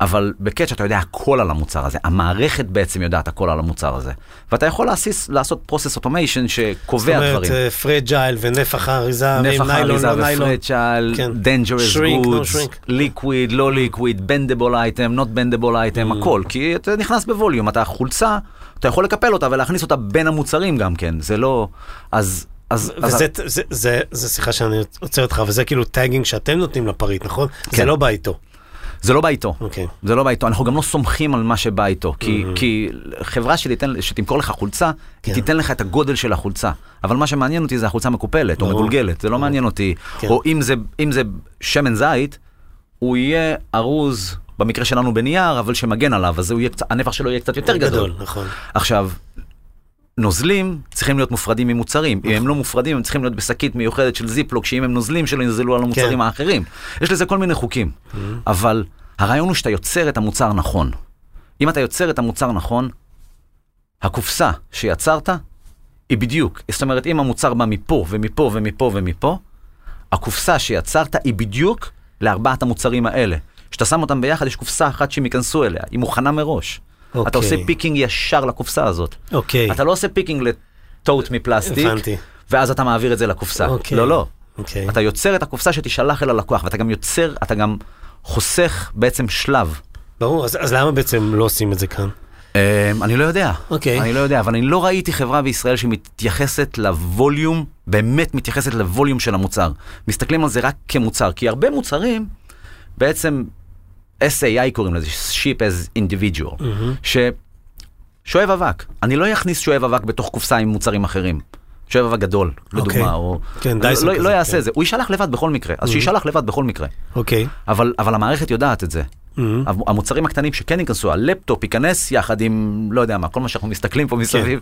אבל בקאץ' אתה יודע הכל על המוצר הזה. המערכת בעצם יודעת הכל על המוצר הזה. ואתה יכול להסיס, לעשות פרוסס אוטומיישן שקובע דברים. זאת אומרת, פרג'ייל ונפח האריזה, נפח האריזה ופרג'ייל, dangerous goods, liquid, לא liquid, bendable item, not bendable item, הכל. כי אתה נכנס בווליום, אתה חולצה, אתה יכול לקפל אותה ולהכניס אותה בין המוצרים גם כן. זה לא... אז... וזה שיחה שאני עוצר אותך, וזה כאילו טאגינג שאתם נותנים לפריט, נכון? זה לא בא איתו. זה לא בא איתו. Okay. זה לא בא איתו. אנחנו גם לא סומכים על מה שבא איתו. כי, mm-hmm. כי חברה שתיתן, שתמכור לך חולצה, כן. היא תיתן לך את הגודל של החולצה. אבל מה שמעניין אותי זה החולצה מקופלת, או, או מגולגלת. זה לא או. מעניין אותי. כן. או אם זה, אם זה שמן זית, הוא יהיה ארוז, במקרה שלנו בנייר, אבל שמגן עליו, אז יהיה, הנפח שלו יהיה קצת יותר גדול. גדול, נכון. עכשיו, נוזלים צריכים להיות מופרדים ממוצרים. אם הם לא מופרדים, הם צריכים להיות בשקית מיוחדת של זיפלוק, שאם הם נוזלים שלא ינזלו על המוצרים האחרים. יש לזה כל מיני חוקים. אבל הרעיון הוא שאתה יוצר את המוצר נכון. אם אתה יוצר את המוצר נכון, הקופסה שיצרת היא בדיוק. זאת אומרת, אם המוצר בא מפה ומפה ומפה ומפה, הקופסה שיצרת היא בדיוק לארבעת המוצרים האלה. שאתה שם אותם ביחד, יש קופסה אחת שהם ייכנסו אליה. היא מוכנה מראש. Okay. אתה עושה פיקינג ישר לקופסה הזאת. Okay. אתה לא עושה פיקינג לטוט מפלסטיק, הבנתי. ואז אתה מעביר את זה לקופסה. Okay. לא, לא. Okay. אתה יוצר את הקופסה שתשלח אל הלקוח, ואתה גם יוצר, אתה גם חוסך בעצם שלב. ברור, אז, אז למה בעצם לא עושים את זה כאן? אני לא יודע. Okay. אני לא יודע, אבל אני לא ראיתי חברה בישראל שמתייחסת לווליום, באמת מתייחסת לווליום של המוצר. מסתכלים על זה רק כמוצר, כי הרבה מוצרים בעצם... אס איי איי קוראים לזה, Ship as Individual, ששואב אבק. אני לא אכניס שואב אבק בתוך קופסה עם מוצרים אחרים. שואב אבק גדול, לדוגמה, או... לא יעשה את זה. הוא ישלח לבד בכל מקרה. אז שישלח לבד בכל מקרה. אבל המערכת יודעת את זה. המוצרים הקטנים שכן ייכנסו, הלפטופ ייכנס יחד עם, לא יודע מה, כל מה שאנחנו מסתכלים פה מסביב,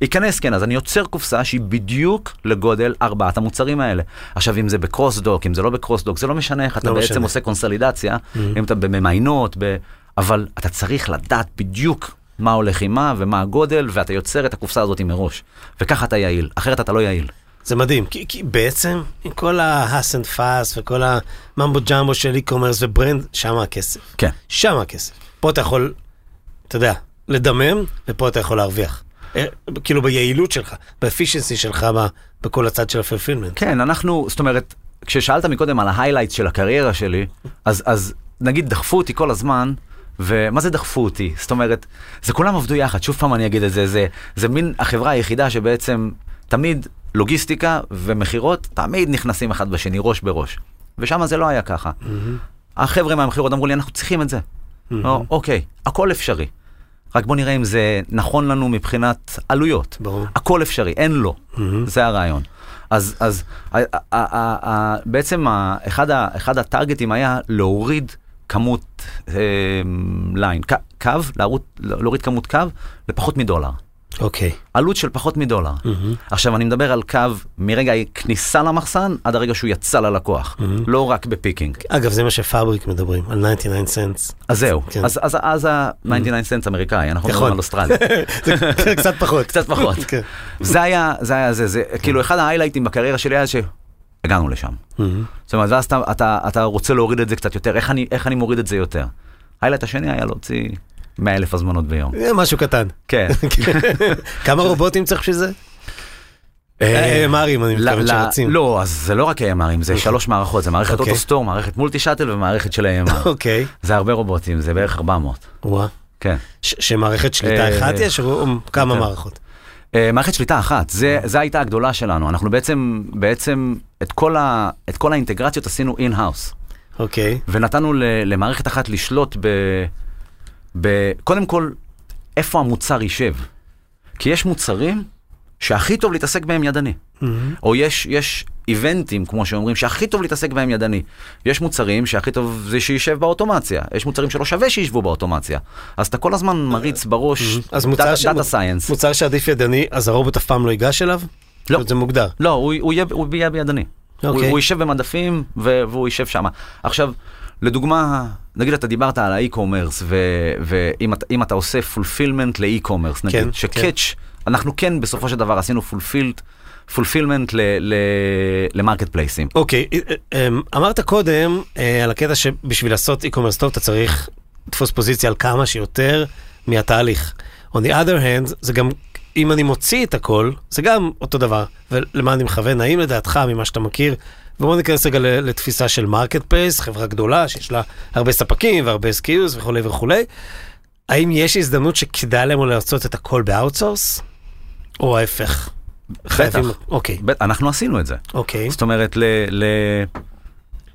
ייכנס, כן, אז אני יוצר קופסה שהיא בדיוק לגודל ארבעת המוצרים האלה. עכשיו, אם זה בקרוסדוק, אם זה לא בקרוסדוק, זה לא משנה איך אתה בעצם עושה קונסולידציה, אם אתה במיינות, אבל אתה צריך לדעת בדיוק מה הולך עם מה ומה הגודל, ואתה יוצר את הקופסה הזאת מראש. וכך אתה יעיל, אחרת אתה לא יעיל. זה מדהים, כי, כי בעצם עם כל ההס אנד פאס וכל הממבו ג'מבו של אי-קומרס וברנד, שם הכסף. כן. שם הכסף. פה אתה יכול, אתה יודע, לדמם, ופה אתה יכול להרוויח. כאילו ביעילות שלך, באפישנסי שלך, בכל הצד של הפלפילמנט. כן, אנחנו, זאת אומרת, כששאלת מקודם על ההיילייט של הקריירה שלי, אז, אז נגיד דחפו אותי כל הזמן, ומה זה דחפו אותי? זאת אומרת, זה כולם עבדו יחד, שוב פעם אני אגיד את זה, זה, זה מין החברה היחידה שבעצם תמיד לוגיסטיקה ומחירות תמיד נכנסים אחד בשני, ראש בראש. ושמה זה לא היה ככה. החבר'ה מהמחירות אמרו לי, אנחנו צריכים את זה. אוקיי, הכל אפשרי. רק בוא נראה אם זה נכון לנו מבחינת עלויות. הכל אפשרי, אין לו. זה הרעיון. אז בעצם אחד הטרגטים היה להוריד כמות ליין, קו, להוריד כמות קו לפחות מדולר. אוקיי. עלות של פחות מדולר. עכשיו, אני מדבר על קו מרגע כניסה למחסן, עד הרגע שהוא יצא ללקוח. לא רק בפיקינג. אגב, זה מה שפאבריק מדברים, על תשעים ותשע סנטס. אז זהו. אז ה-תשעים ותשע סנטס אמריקאי, אנחנו מדברים על אוסטרליה. זה קצת פחות. קצת פחות. זה היה, זה היה זה, זה, כאילו, אחד ההיילייטים בקריירה שלי היה שהגענו לשם. זאת אומרת, ואז אתה רוצה להוריד את זה קצת יותר, איך אני מוריד את זה יותר? ההיילייט השני היה להוציא מאה אלף הזמנות ביום. משהו קטן. כן. כמה רובוטים צריך שזה? אמרים, אני מתכוון שרצים. לא, אז זה לא רק אמרים, זה שלוש מערכות, זה מערכת אוטוסטור, מערכת מולטי שטל ומערכת של אמר. אוקיי. זה הרבה רובוטים, זה בערך ארבע מאות. וואה. כן. שמערכת שליטה אחת יש או כמה מערכות? מערכת שליטה אחת, זה הייתה הגדולה שלנו. אנחנו בעצם את כל האינטגרציות עשינו אין-האוס. אוקיי. ונתנו למערכת אחת לשלוט ב... קודם כל, איפה המוצר יישב? כי יש מוצרים שהכי טוב להתעסק בהם ידני. או יש, יש איבנטים, כמו שאומרים, שהכי טוב להתעסק בהם ידני. יש מוצרים שהכי טוב זה שישב באוטומציה. יש מוצרים שלא שווה שישבו באוטומציה. אז אתה כל הזמן מריץ בראש דאטה סיינס. מוצר שעדיף ידני, אז הרובוט אף פעם לא ייגש אליו? לא. זה מוגדר. לא, הוא יהיה בידני. הוא יישב במדפים והוא יישב שם. עכשיו, לדוגמה, נגיד אתה דיברת על האי-קומרס, ואם אתה עושה פולפילמנט לאי-קומרס, נגיד שקאץ', אנחנו כן בסופו של דבר עשינו פולפילמנט למרקט פלייסים. אוקיי, אמרת קודם על הקטע שבשביל לעשות אי-קומרס טוב, אתה צריך לתפוס פוזיציה על כמה שיותר מהתהליך. On the other hand, זה גם, אם אני מוציא את הכל, זה גם אותו דבר. ולמה אני מכוון, האם לדעתך ממה שאתה מכיר, ובואו ניכנס רגע לתפיסה של מרקט פלייס, חברה גדולה שיש לה הרבה ספקים והרבה סקיוס וכולי וכולי. האם יש הזדמנות שכדאי להם לעשות את הכל באוטסורס? או ההפך? בטח. אוקיי. אנחנו עשינו את זה. אוקיי. זאת אומרת,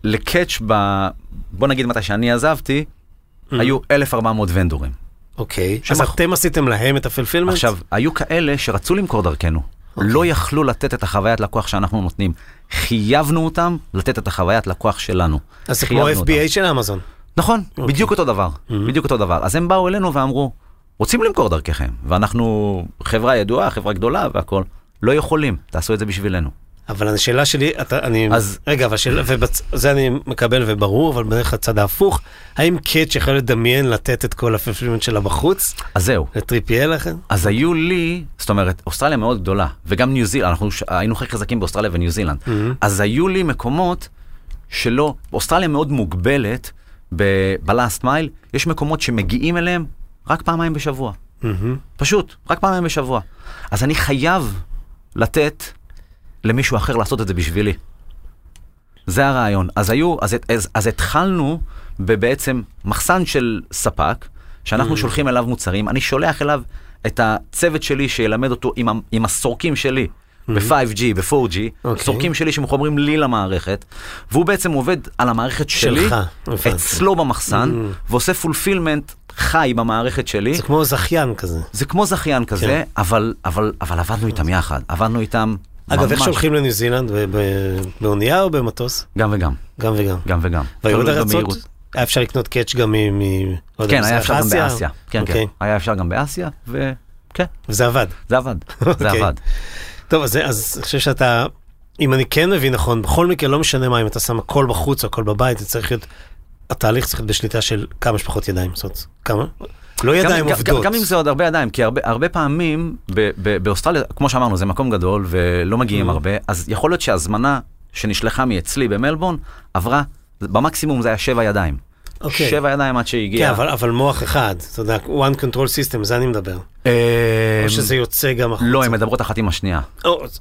לקאץ' בוא נגיד מתי שאני עזבתי, היו אלף וארבע מאות ונדורים. אוקיי. אז אתם עשיתם להם את הפלפילמנט? עכשיו, היו כאלה שרצו למכור דרכנו. לא יכלו לתת את החוויית לקוח שאנחנו נותנים. חייבנו אותם לתת את החוויית לקוח שלנו. אז זה כמו אף בי איי של אמזון. נכון, בדיוק אותו דבר. בדיוק אותו דבר. אז הם באו אלינו ואמרו, רוצים למכור דרככם, ואנחנו חברה ידועה, חברה גדולה והכל. לא יכולים, תעשו את זה בשבילנו. אבל השאלה שלי, אני... רגע, זה אני מקבל וברור, אבל בדרך הצד ההפוך, האם קאץ' יכול לדמיין לתת את כל הפלפילמנט שלה בחוץ? אז זהו. לטריפיאל לכם? אז היו לי, זאת אומרת, אוסטרליה מאוד גדולה, וגם ניו זילנד, אנחנו היינו הכי חזקים באוסטרליה וניו זילנד, אז היו לי מקומות שלא, אוסטרליה מאוד מוגבלת, בלאסט מייל, יש מקומות שמגיעים אליהם רק פעמיים בשבוע. פשוט, רק פעמיים בשבוע. אז אני חייב לתת למישהו אחר לעשות את זה בשבילי. זה הרעיון. אז היו, אז, אז, אז התחלנו בעצם מחסן של ספק, שאנחנו שולחים אליו מוצרים. אני שולח אליו את הצוות שלי שילמד אותו עם, עם הסורקים שלי, ב-פייב ג'י, ב-פור ג'י, סורקים שלי שמחוברים לי למערכת, והוא בעצם עובד על המערכת שלי, אצלו במחסן, ועושה פולפילמנט חי במערכת שלי. זה כמו זכיין כזה. זה כמו זכיין כזה, אבל, אבל, אבל עבדנו איתם יחד. עבדנו איתם אגב, איך שהולכים לניו זילנד? באונייה או במטוס? גם וגם. גם וגם. גם וגם. והיו עוד ארצות? היה אפשר לקנות קאץ' גם מ... כן, היה אפשר גם באסיה. כן, כן. היה אפשר גם באסיה, וכן. וזה עבד. זה עבד. זה עבד. טוב, אז אני חושב שאתה... אם אני כן מבין נכון, בכל מקרה לא משנה מה, אם אתה שם הכל בחוץ או הכל בבית, זה צריך להיות... התהליך צריך להיות בשליטה של כמה שפחות ידיים. זאת אומרת, כמה? לא ידיים עובדות. גם אם זה עוד הרבה ידיים, כי הרבה פעמים באוסטרליה, כמו שאמרנו, זה מקום גדול ולא מגיעים הרבה, אז יכול להיות שהזמנה שנשלחה מאצלי במלבון עברה, במקסימום זה היה שבע ידיים. שבע ידיים עד שהגיעה. כן, אבל מוח אחד, אתה יודע, one control system, זה אני מדבר. או שזה יוצא גם החוצה. לא, הן מדברות אחת עם השנייה.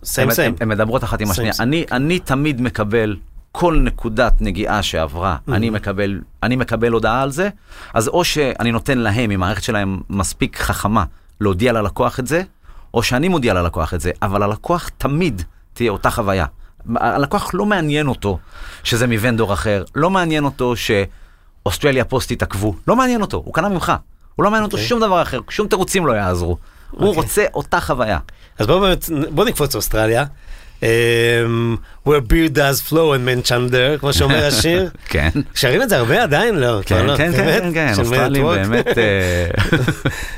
סיים, סיים. הן מדברות אחת עם השנייה. אני תמיד מקבל... כל נקודת נגיעה שעברה, אני מקבל, אני מקבל הודעה על זה, אז או שאני נותן להם, אם הערכת שלהם מספיק חכמה, להודיע ללקוח את זה, או שאני מודיע ללקוח את זה, אבל הלקוח תמיד תהיה אותה חוויה. הלקוח לא מעניין אותו שזה מוונדור אחר, לא מעניין אותו שאוסטרליה פוסט התעכבו, לא מעניין אותו, הוא קנה ממך, הוא לא מעניין אותו שום דבר אחר, שום תירוצים לא יעזרו, הוא רוצה אותה חוויה. אז בואו נקפוץ לאוסטרליה, Um, where beer does flow and men chunder, כמו שאומר השיר. כן. שרים את זה הרבה עדיין, לא? כן, לא, כן, באמת, כן, כן, אוסטרלים באמת.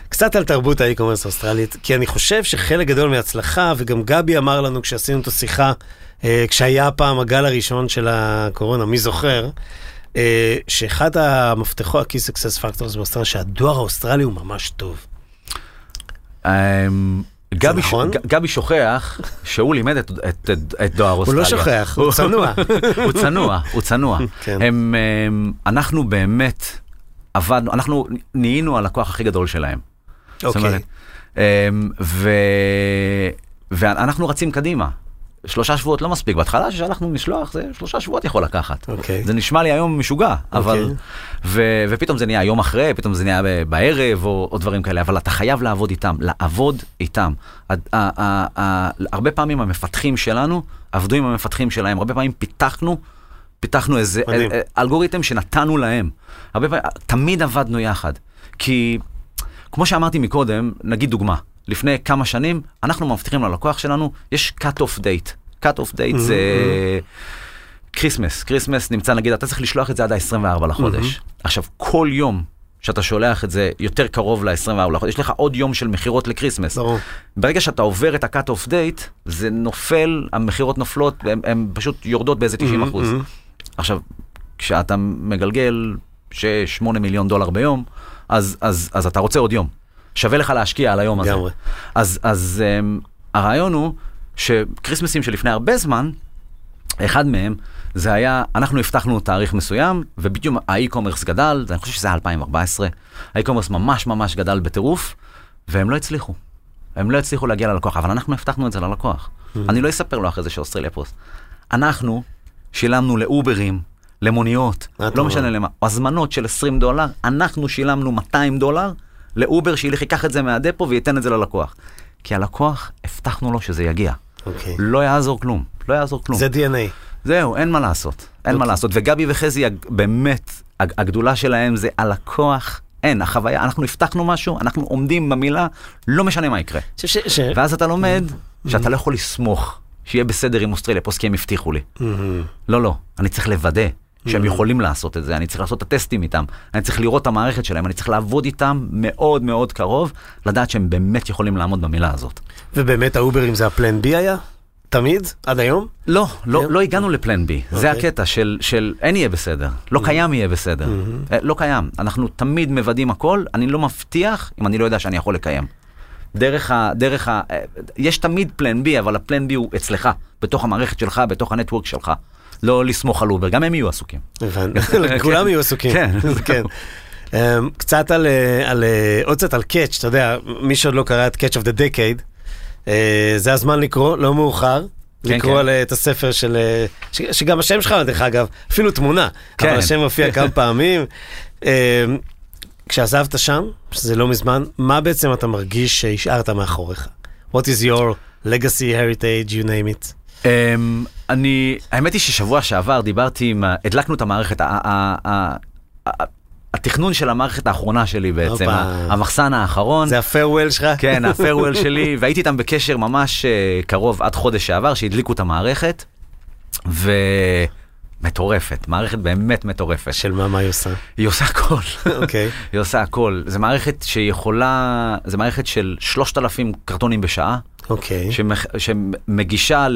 קצת על תרבות האי-קומרס האוסטרלית, כי אני חושב שחלק גדול מההצלחה, וגם גבי אמר לנו כשעשינו את השיחה, uh, כשהיה פעם הגל הראשון של הקורונה, מי זוכר, uh, שאחד המפתחו, הכי סקסס פקטורס באוסטרליה, שהדואר האוסטרלי הוא ממש טוב. אממ... גבי, נכון? ש... גבי שוכח שהוא לימד את, את, את דואר אוסטרליה. הוא לא שוכח, הוא צנוע. הוא צנוע, הוא צנוע. כן. הם, הם, אנחנו באמת עבדנו, אנחנו נהיינו הלקוח הכי גדול שלהם. אוקיי. Okay. ו... ואנחנו רצים קדימה. שלושה שבועות לא מספיק. בהתחלה ששלחנו משלוח, זה שלושה שבועות יכול לקחת. Okay. זה נשמע לי היום משוגע, אבל... Okay. ו... ופתאום זה נהיה יום אחרי, פתאום זה נהיה בערב, או, או דברים כאלה, אבל אתה חייב לעבוד איתם, לעבוד איתם. הד... ה... ה... ה... ה... הרבה פעמים המפתחים שלנו, עבדו עם המפתחים שלהם, הרבה פעמים פיתחנו, פיתחנו איזה מדהים. אלגוריתם שנתנו להם. הרבה פעמים, תמיד עבדנו יחד. כי, כמו שאמרתי מקודם, נגיד דוגמה, לפני כמה שנים, אנחנו מבטיחים ללקוח שלנו, יש cut-off date. cut-off date זה Christmas. Christmas נמצא, נגיד, אתה צריך לשלוח את זה עד ה-עשרים וארבעה לחודש. עכשיו, כל יום שאתה שולח את זה יותר קרוב ל-עשרים וארבעה לחודש, יש לך עוד יום של מחירות לקריסמס. ברגע שאתה עובר את ה-cut-off date, זה נופל, המחירות נופלות, הן פשוט יורדות באיזה תשעים אחוז. עכשיו, כשאתה מגלגל שמונה מיליון דולר ביום, אז, אז, אז אתה רוצה עוד יום. שווה לך להשקיע על היום הזה. אז, אז um, הרעיון הוא שקריסמסים שלפני הרבה זמן, אחד מהם זה היה, אנחנו הבטחנו תאריך מסוים, ובדיום האי-קומרס גדל, אני חושב שזה היה אלפיים וארבע עשרה, האי-קומרס ממש ממש גדל בטירוף, והם לא הצליחו. הם לא הצליחו להגיע ללקוח, אבל אנחנו הבטחנו את זה ללקוח. Mm-hmm. אני לא אספר לו אחרי זה שאוסטרליה פוסט. אנחנו שילמנו לאוברים, למוניות, לא משנה למה, הזמנות של עשרים דולר, אנחנו שילמנו מאתיים דולר, לאובר שילך ייקח את זה מהדפו וייתן את זה ללקוח. כי הלקוח, הבטחנו לו שזה יגיע. אוקיי. לא יעזור כלום. לא יעזור כלום. זה די אן איי. זהו, אין מה לעשות. אין מה לעשות. וגבי וחזי, באמת, הגדולה שלהם זה הלקוח, אין, החוויה, אנחנו הבטחנו משהו, אנחנו עומדים במילה, לא משנה מה יקרה. ואז אתה לומד שאתה לא יכול לסמוך שיהיה בסדר עם אוסטרליה, פוסט כי הם הבטיחו לי. לא, לא, אני צריך לוודא. שהם יכולים לעשות את זה, אני צריך לעשות את הטסטים איתם, אני צריך לראות את המערכת שלהם, אני צריך לעבוד איתם מאוד מאוד קרוב, לדעת שהם באמת יכולים לעמוד במילה הזאת. ובאמת האוברים זה הפלן בי היה? תמיד? עד היום? לא, לא הגענו לפלן בי. זה הקטע של אין יהיה בסדר, לא קיים יהיה בסדר. לא קיים. אנחנו תמיד מבדים הכל, אני לא מבטיח אם אני לא יודע שאני יכול לקיים. דרך ה... דרך ה... יש תמיד פלן בי, אבל הפלן בי הוא אצלך, בתוך המערכת שלך, בתוך הנטוורק שלך. לא לסמוך על אובר, גם הם יהיו עסוקים. כולם יהיו עסוקים. כן. קצת על, עוד קצת על קאץ', אתה יודע, מי שעוד לא קרא את Catch of the Decade, זה הזמן לקרוא, לא מאוחר, לקרוא את הספר של, שגם השם שלך, דרך אגב, אפילו תמונה, אבל השם מופיע כמה פעמים. כשעזבת שם, שזה לא מזמן, מה בעצם אתה מרגיש שהשארת מאחוריך? What is your legacy, heritage, you name it? امم אני האמת היא ששבוע שעבר דיברתי עם הדלקנו את המערכת התכנון של המערכת האחרונה שלי בעצם המחסן האחרון זה הפיירוול שלך כן הפיירוול שלי והייתי איתם בקשר ממש קרוב עד חודש שעבר שהדליקו את המערכת ו מטורפת, מערכת באמת מטורפת. של מה, מה היא עושה? היא עושה הכל. אוקיי. היא עושה הכל. זו מערכת שיכולה, זו מערכת של שלושת אלפים קרטונים בשעה. אוקיי. שמגישה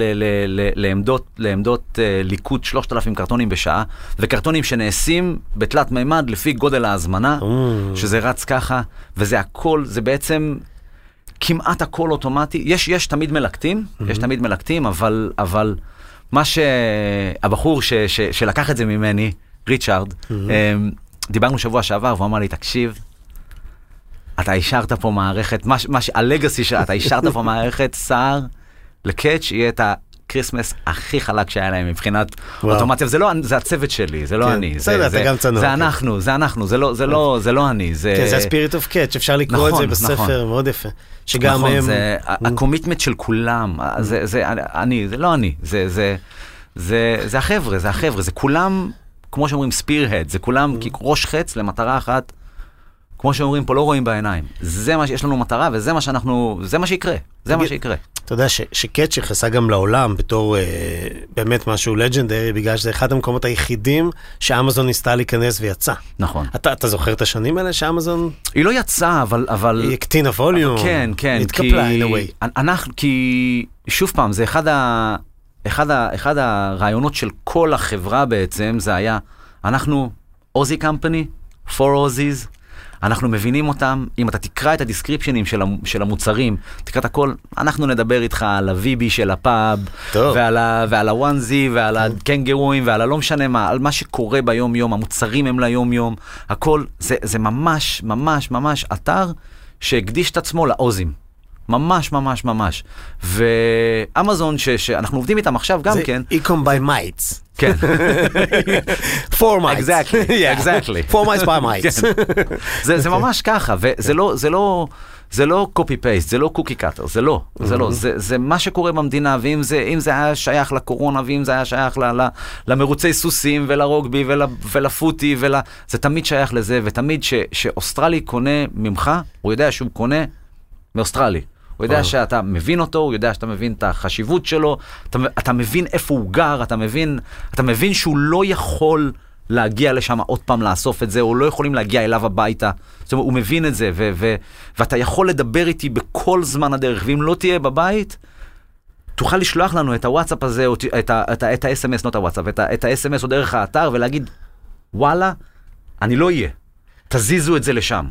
לעמדות ליקוט שלושת אלפים קרטונים בשעה, וקרטונים שנעשים בתלת מימד לפי גודל ההזמנה, שזה רץ ככה, וזה הכל, זה בעצם כמעט הכל אוטומטי. יש, יש תמיד מלקטים, יש תמיד מלקטים, אבל, אבל מה שהבחור ש, ש, שלקח את זה ממני, ריצ'ארד, mm-hmm. דיברנו שבוע שעבר, והוא אמר לי, תקשיב, אתה השארת פה מערכת, מה, מה שהלגסי שאתה השארת פה מערכת, סער, לקאץ' יהיה את הקריסמס הכי חלק שהיה להם מבחינת וואו. אוטומציה, זה, לא, זה הצוות שלי, זה לא כן. אני, זה, זה, זה, צנוע, זה כן. אנחנו, זה אנחנו, זה לא, זה לא, זה לא אני, זה... כן, זה הספיריט אוף קאץ', אפשר לקרוא נכון, את זה בספר, נכון. מאוד יפה. שגם נכון, הם... זה הקומיטמנט של כולם, זה, זה, אני, זה לא אני, זה, זה, זה, זה החבר'ה, זה החבר'ה, זה כולם, כמו שאומרים, ספירהד, זה כולם ראש חץ למטרה אחת, כמו שאומרים פה, לא רואים בעיניים. זה מה שיש לנו מטרה, וזה מה שאנחנו, זה מה שיקרה, זה מה שיקרה. אתה יודע שקאץ' נכנסה גם לעולם בתור באמת משהו לג'נדרי, בגלל שזה אחד המקומות היחידים שאמזון ניסתה להיכנס ויצא. נכון. אתה זוכר את השנים האלה שאמזון... היא לא יצאה, אבל... היא הקטינה ווליום. כן, כן. התקפלה, in a way. אנחנו, כי שוב פעם, זה אחד הרעיונות של כל החברה בעצם, זה היה, אנחנו אוזי קמפני, פור אוזיז, אנחנו מבינים אותם, אם אתה תקרא את הדיסקריפשנים של המוצרים, תקרא את הכל, אנחנו נדבר איתך על הוויבי של הפאב, ועל הוואנזי, ועל הקנגרואים, ועל הלא משנה מה, על מה שקורה ביום יום, המוצרים הם ליום יום, הכל, זה ממש, ממש, ממש אתר שהקדיש את עצמו לאוזים. ממש, ממש, ממש. ואמזון, שאנחנו עובדים איתם עכשיו גם כן. זה איקום בי מייטס. כן. Four mites. Exactly. Exactly. Four mites by mites. זה ממש ככה, וזה לא copy-paste, זה לא cookie-cutter, זה לא, זה לא, זה מה שקורה במדינה, ואם זה היה שייך לקורונה, ואם זה היה שייך למרוצי סוסים, ולרוגבי, ולפוטי, זה תמיד שייך לזה, ותמיד שאוסטרלי קונה ממך, הוא יודע שהוא קונה מאוסטרלי. הוא יודע שאתה מבין אותו, הוא יודע שאתה מבין את החשיבות שלו, אתה, אתה מבין איפה הוא גר, אתה מבין, אתה מבין שהוא לא יכול להגיע לשם עוד פעם לאסוף את זה, או לא יכולים להגיע אליו הביתה. זאת אומרת, הוא מבין את זה, ו- ו- ואתה יכול לדבר איתי בכל זמן הדרך, ואם לא תהיה בבית, תוכל לשלוח לנו את הוואטסאפ הזה, או את ה- את ה- את ה-אס אם אס, לא את הוואטסאפ, את ה- את ה-אס אם אס או דרך האתר, ולהגיד, וואלה, אני לא יהיה. תזיזו את זה לשם.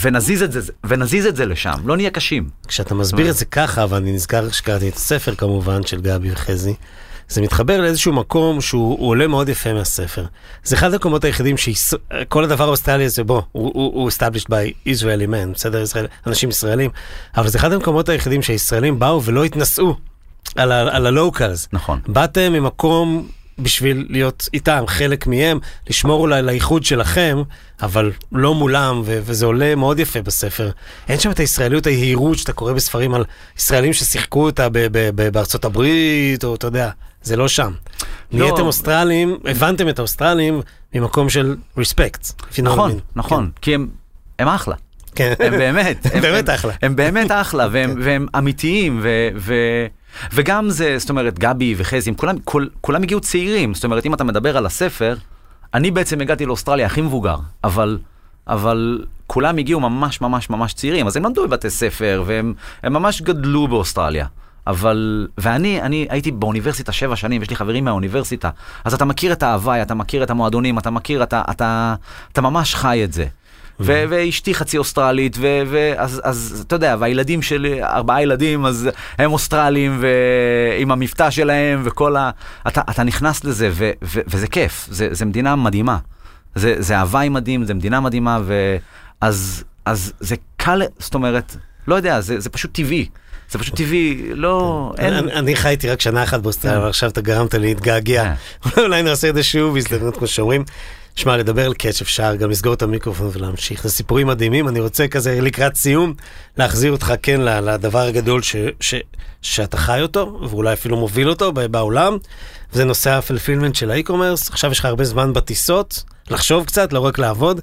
ונזיז את זה, ונזיז את זה לשם, לא נהיה קשים. כשאתה מסביר את זה ככה, ואני נזכר שקראתי את הספר כמובן של גבי וחזי, זה מתחבר לאיזשהו מקום שהוא עולה מאוד יפה מהספר. זה אחד הקומות היחידים שכל הדבר האוסטרלי הזה בו, הוא established by Israeli men, בסדר, אנשים ישראלים, אבל זה אחד המקומות היחידים שהישראלים באו ולא התנסעו על הלוקלס. נכון. באתם ממקום... בשביל להיות איתם, חלק מהם, לשמור אולי לייחוד שלכם, אבל לא מולם, ו- וזה עולה מאוד יפה בספר. אין שם את הישראליות, ההירות שאתה קורא בספרים על ישראלים ששיחקו אותה ב- ב- ב- בארצות הברית, או אתה יודע, זה לא שם. לא. נהייתם אוסטרלים, הבנתם את האוסטרלים ממקום של ריספקט. נכון, מין. נכון, כן. כי הם, הם אחלה. כן. הם באמת. הם באמת אחלה. הם באמת אחלה, והם, והם אמיתיים, ו... ו- וגם זה, זאת אומרת, גבי וחזים, כולם, כול, כולם הגיעו צעירים. זאת אומרת, אם אתה מדבר על הספר, אני בעצם הגעתי לאוסטרליה הכי מבוגר, אבל, אבל כולם הגיעו ממש, ממש, ממש צעירים. אז הם למדו בבתי ספר, והם, הם ממש גדלו באוסטרליה. אבל, ואני, אני הייתי באוניברסיטה שבע שנים, יש לי חברים מהאוניברסיטה. אז אתה מכיר את ההווי, אתה מכיר את המועדונים, אתה מכיר, אתה, אתה, אתה ממש חי את זה. ואשתי חצי אוסטרלית, אז אתה יודע, והילדים שלי, ארבעה ילדים, אז הם אוסטרלים, ועם המבטא שלהם, וכל ה... אתה נכנס לזה, וזה כיף, זה מדינה מדהימה, זה הווי מדהים, זה מדינה מדהימה, אז זה קל, זאת אומרת, לא יודע, זה פשוט טבעי, זה פשוט טבעי, לא... אני חייתי רק שנה אחת באוסטרליה, ועכשיו אתה גרמת לי להתגעגע, אולי נעשה את זה שוב, בהזדמנות כמו שאומרים, שמע, לדבר על קאץ' אפשר, גם לסגור את המיקרופון ולהמשיך. זה סיפורים מדהימים, אני רוצה כזה לקראת סיום, להחזיר אותך כן לדבר הגדול ש, ש, שאתה חי אותו, ואולי אפילו מוביל אותו בעולם, וזה נושא הפלפילמנט של האי-קומרס, עכשיו יש לך הרבה זמן בטיסות, לחשוב קצת, לא רק לעבוד,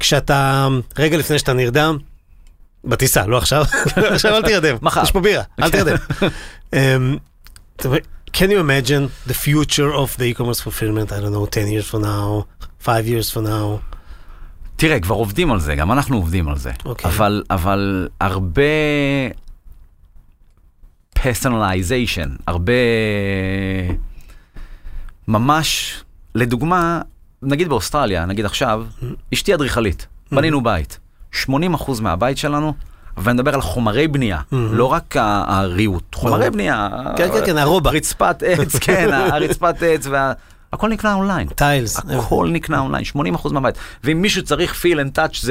כשאתה, רגע לפני שאתה נרדם, בטיסה, לא עכשיו, עכשיו אל תירדם, יש פה בירה, אל תירדם. can you imagine the future of the e-commerce fulfillment, I don't know, ten years from now, five years from now? תראה, כבר עובדים על זה, גם אנחנו עובדים על זה. Okay. אבל, אבל הרבה personalization, הרבה ממש, לדוגמה, נגיד באוסטרליה, נגיד עכשיו, אשתי אדריכלית, בנינו בית, שמונים אחוז מהבית שלנו, ואני מדבר על חומרי בנייה, לא רק הריהוט, חומרי בנייה, כן, כן, כן, הרובה. רצפת עץ, כן, הרצפת עץ, הכל נקנה אונליין. טיילס. הכל נקנה אונליין, שמונים אחוז מהבית. ואם מישהו צריך פיל אנד טאץ'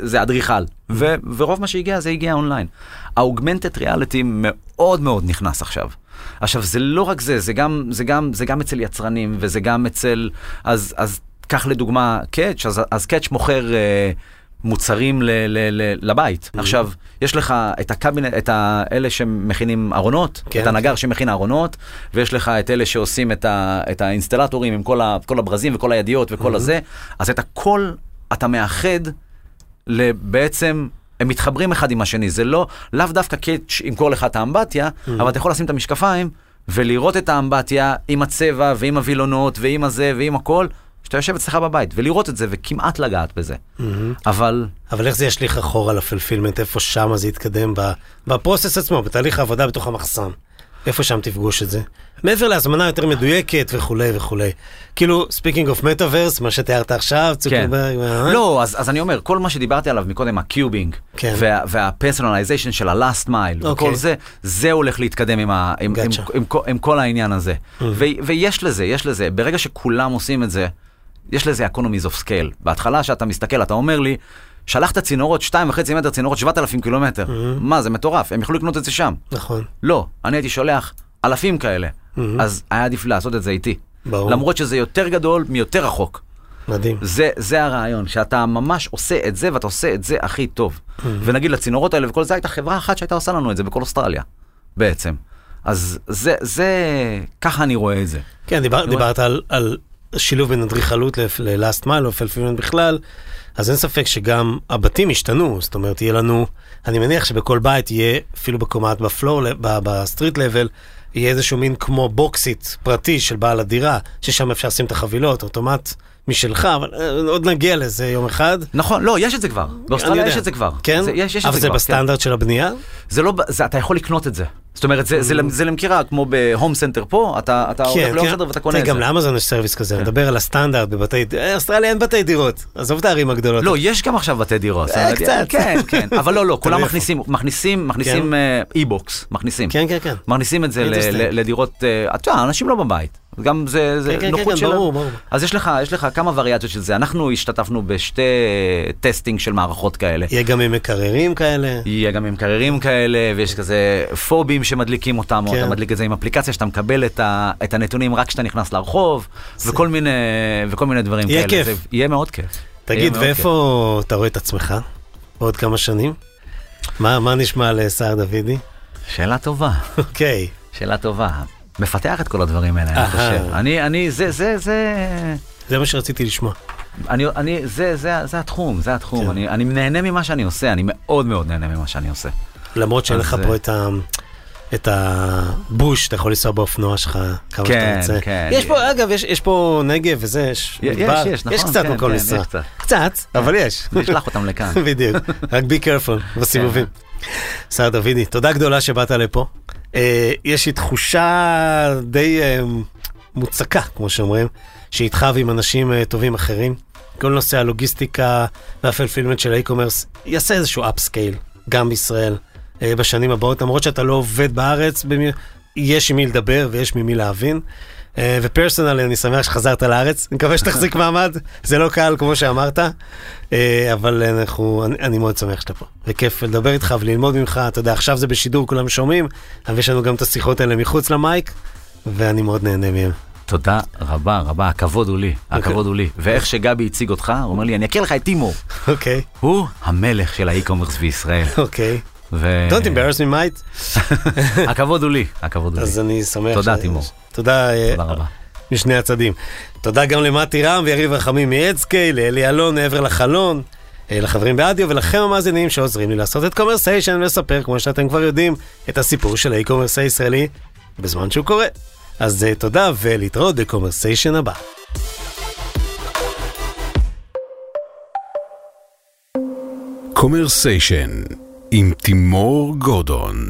זה אדריכל, ורוב מה שהגיע זה הגיע אונליין. האוגמנטד ריאליטי מאוד מאוד נכנס עכשיו. עכשיו, זה לא רק זה, זה גם, זה גם, זה גם אצל יצרנים, וזה גם אצל, אז, אז, כך לדוגמה, קאץ', אז, אז קאץ' מוכר, מוצרים ל, ל, ל, לבית. עכשיו, יש לך את הקבינט, את האלה שמכינים ארונות, את הנגר שמכין ארונות, ויש לך את אלה שעושים את ה, את האינסטלטורים עם כל ה, כל הברזים וכל הידיות וכל הזה. אז את הכל, אתה מאחד לבעצם, הם מתחברים אחד עם השני. זה לא, לאו דווקא קאץ' עם כל אחד האמבטיה, אבל אתה יכול לשים את המשקפיים ולראות את האמבטיה עם הצבע ועם הווילונות ועם הזה ועם הכל, שאתה יושב אצלך בבית, ולראות את זה וכמעט לגעת בזה. אבל... אבל איך זה ישליך אחורה לפלפילמנט? איפה שם זה יתקדם בפרוסס עצמו, בתהליך העבודה בתוך המחסן? איפה שם תפגוש את זה? מעבר להזמנה יותר מדויקת וכולי וכולי. כאילו, speaking of metaverse, מה שתיארת עכשיו, צוקרברג... לא, אז אני אומר, כל מה שדיברתי עליו מקודם, הקיובינג, והפרסונליזיישן של ה-last mile, וכל זה, זה הולך להתקדם עם כל העניין הזה. ויש לזה, יש לזה. ברגע שכולם עושים את זה, יש לזה economies of scale. בהתחלה שאתה מסתכל, אתה אומר לי, שלחת צינורות שתיים וחצי מטר, צינורות שבעת אלפים קילומטר. מה, זה מטורף. הם יכלו לקנות את זה שם. נכון. לא, אני הייתי שולח אלפים כאלה. אז היה עדיף לעשות את זה איתי. ברור. למרות שזה יותר גדול מיותר רחוק. מדהים. זה, זה הרעיון, שאתה ממש עושה את זה, ואתה עושה את זה הכי טוב. ונגיד לצינורות האלה, וכל זה הייתה חברה אחת שהייתה עושה לנו את זה בכל אוסטרליה, בעצם. אז זה, זה, ככה אני רואה את זה. כן, דיבר, דיברת על, על... שילוב בין אדריכלות ל-last mile, או fulfillment בכלל, אז אין ספק שגם הבתים השתנו, זאת אומרת, יהיה לנו, אני מניח שבכל בית יהיה, אפילו בקומת, בפלור, בסטריט לבל, יהיה איזשהו מין כמו בוקסית פרטי של בעל הדירה, ששם אפשר לשים את החבילות, אוטומט משלך, אבל עוד נגיע לזה יום אחד. נכון, לא, יש את זה כבר. באוסטרליה יש את זה כבר. כן? אבל זה בסטנדרט של הבנייה? זה לא, אתה יכול לקנות את זה. זאת אומרת, זה למכירה, כמו בהום סנטר פה, אתה הולך להום סנטר ואתה קונה את זה. גם לאמזון יש סרוויס כזה, נדבר על הסטנדרט בבתי, אוסטרליה אין בתי דירות, עזוב את הערים הגדולות. לא, יש גם עכשיו בתי דירות. קצת. כן, כן, אבל לא, לא, כולם מכניסים, מכניסים, מכניסים אי-בוקס, מכניסים. כן, כן, כן. מכניסים את זה לדירות, אתה, אנשים לא בבית. גם זה, זה נוחות שלה. אז יש לך, יש לך כמה וריאציות של זה. אנחנו השתתפנו בשתי טסטינג של מערכות כאלה. יהיה גם עם מקררים כאלה. יהיה גם עם מקררים כאלה, ויש כזה פובים שמדליקים אותם, או אתה מדליק את זה עם אפליקציה, שאתה מקבל את הנתונים רק כשאתה נכנס לרחוב, וכל מיני, וכל מיני דברים כאלה. יהיה כיף. יהיה מאוד כיף. תגיד, ואיפה אתה רואה את עצמך? עוד כמה שנים? מה, מה נשמע לסער דוידי? שאלה טובה. אוקיי. שאלה טובה. מפתח את כל הדברים האלה, אני חושב. אני, אני, זה, זה, זה... זה מה שרציתי לשמוע. אני, אני, זה, זה, זה התחום, זה התחום. אני, אני נהנה ממה שאני עושה, אני מאוד מאוד נהנה ממה שאני עושה. למרות שאין לך פה את ה... את הבוש, אתה יכול לנסוע באופנוע שלך כמה שאתה רוצה. יש פה, אגב, יש פה נגב וזה, יש קצת מקום לנסוע. קצת, אבל יש. נשלח אותם לכאן. בדיוק, רק be careful בסיבובים. סער דוידי, תודה גדולה שבאת לפה. יש לי תחושה די מוצקה, כמו שאומרים, שאיתך ועם אנשים טובים אחרים. כל נושא הלוגיסטיקה והפלפילמנט של האי-קומרס יעשה איזשהו אפסקייל, גם בישראל, בשנים הבאות, למרות שאתה לא עובד בארץ, יש עם מי לדבר ויש ממי להבין. ופרסונלי, אני שמח שחזרת לארץ, אני מקווה שתחזיק מעמד, זה לא קל כמו שאמרת, אבל אנחנו, אני מאוד שמח שאתה פה, וכיף לדבר איתך וללמוד ממך, אתה יודע, עכשיו זה בשידור, כולם שומעים, אבל יש לנו גם את השיחות האלה מחוץ למייק, ואני מאוד נהנה מהם. תודה רבה, רבה, הכבוד הוא לי, הכבוד הוא לי, ואיך שגבי הציג אותך, הוא אומר לי, אני אקל לך את טימור, הוא המלך של האי-קומרס בישראל. אוקיי. Don't embarrass me, mate. הכבוד הוא לי, הכבוד הוא לי. אז אני שמח. תודה, תימור. תודה רבה. משני הצדים. תודה גם למתי רם ויריב רחמים מ-AdScale, לאלי אלון, מעבר לחלון, לחברים באדיו ולכם המאזינים שעוזרים לי לעשות את קומרסיישן ולספר, כמו שאתם כבר יודעים, את הסיפור של האי-קומרס הישראלי בזמן שהוא קורה. אז תודה ולהתראות בקומרסיישן הבא. קומרסיישן עם תימור גורדון.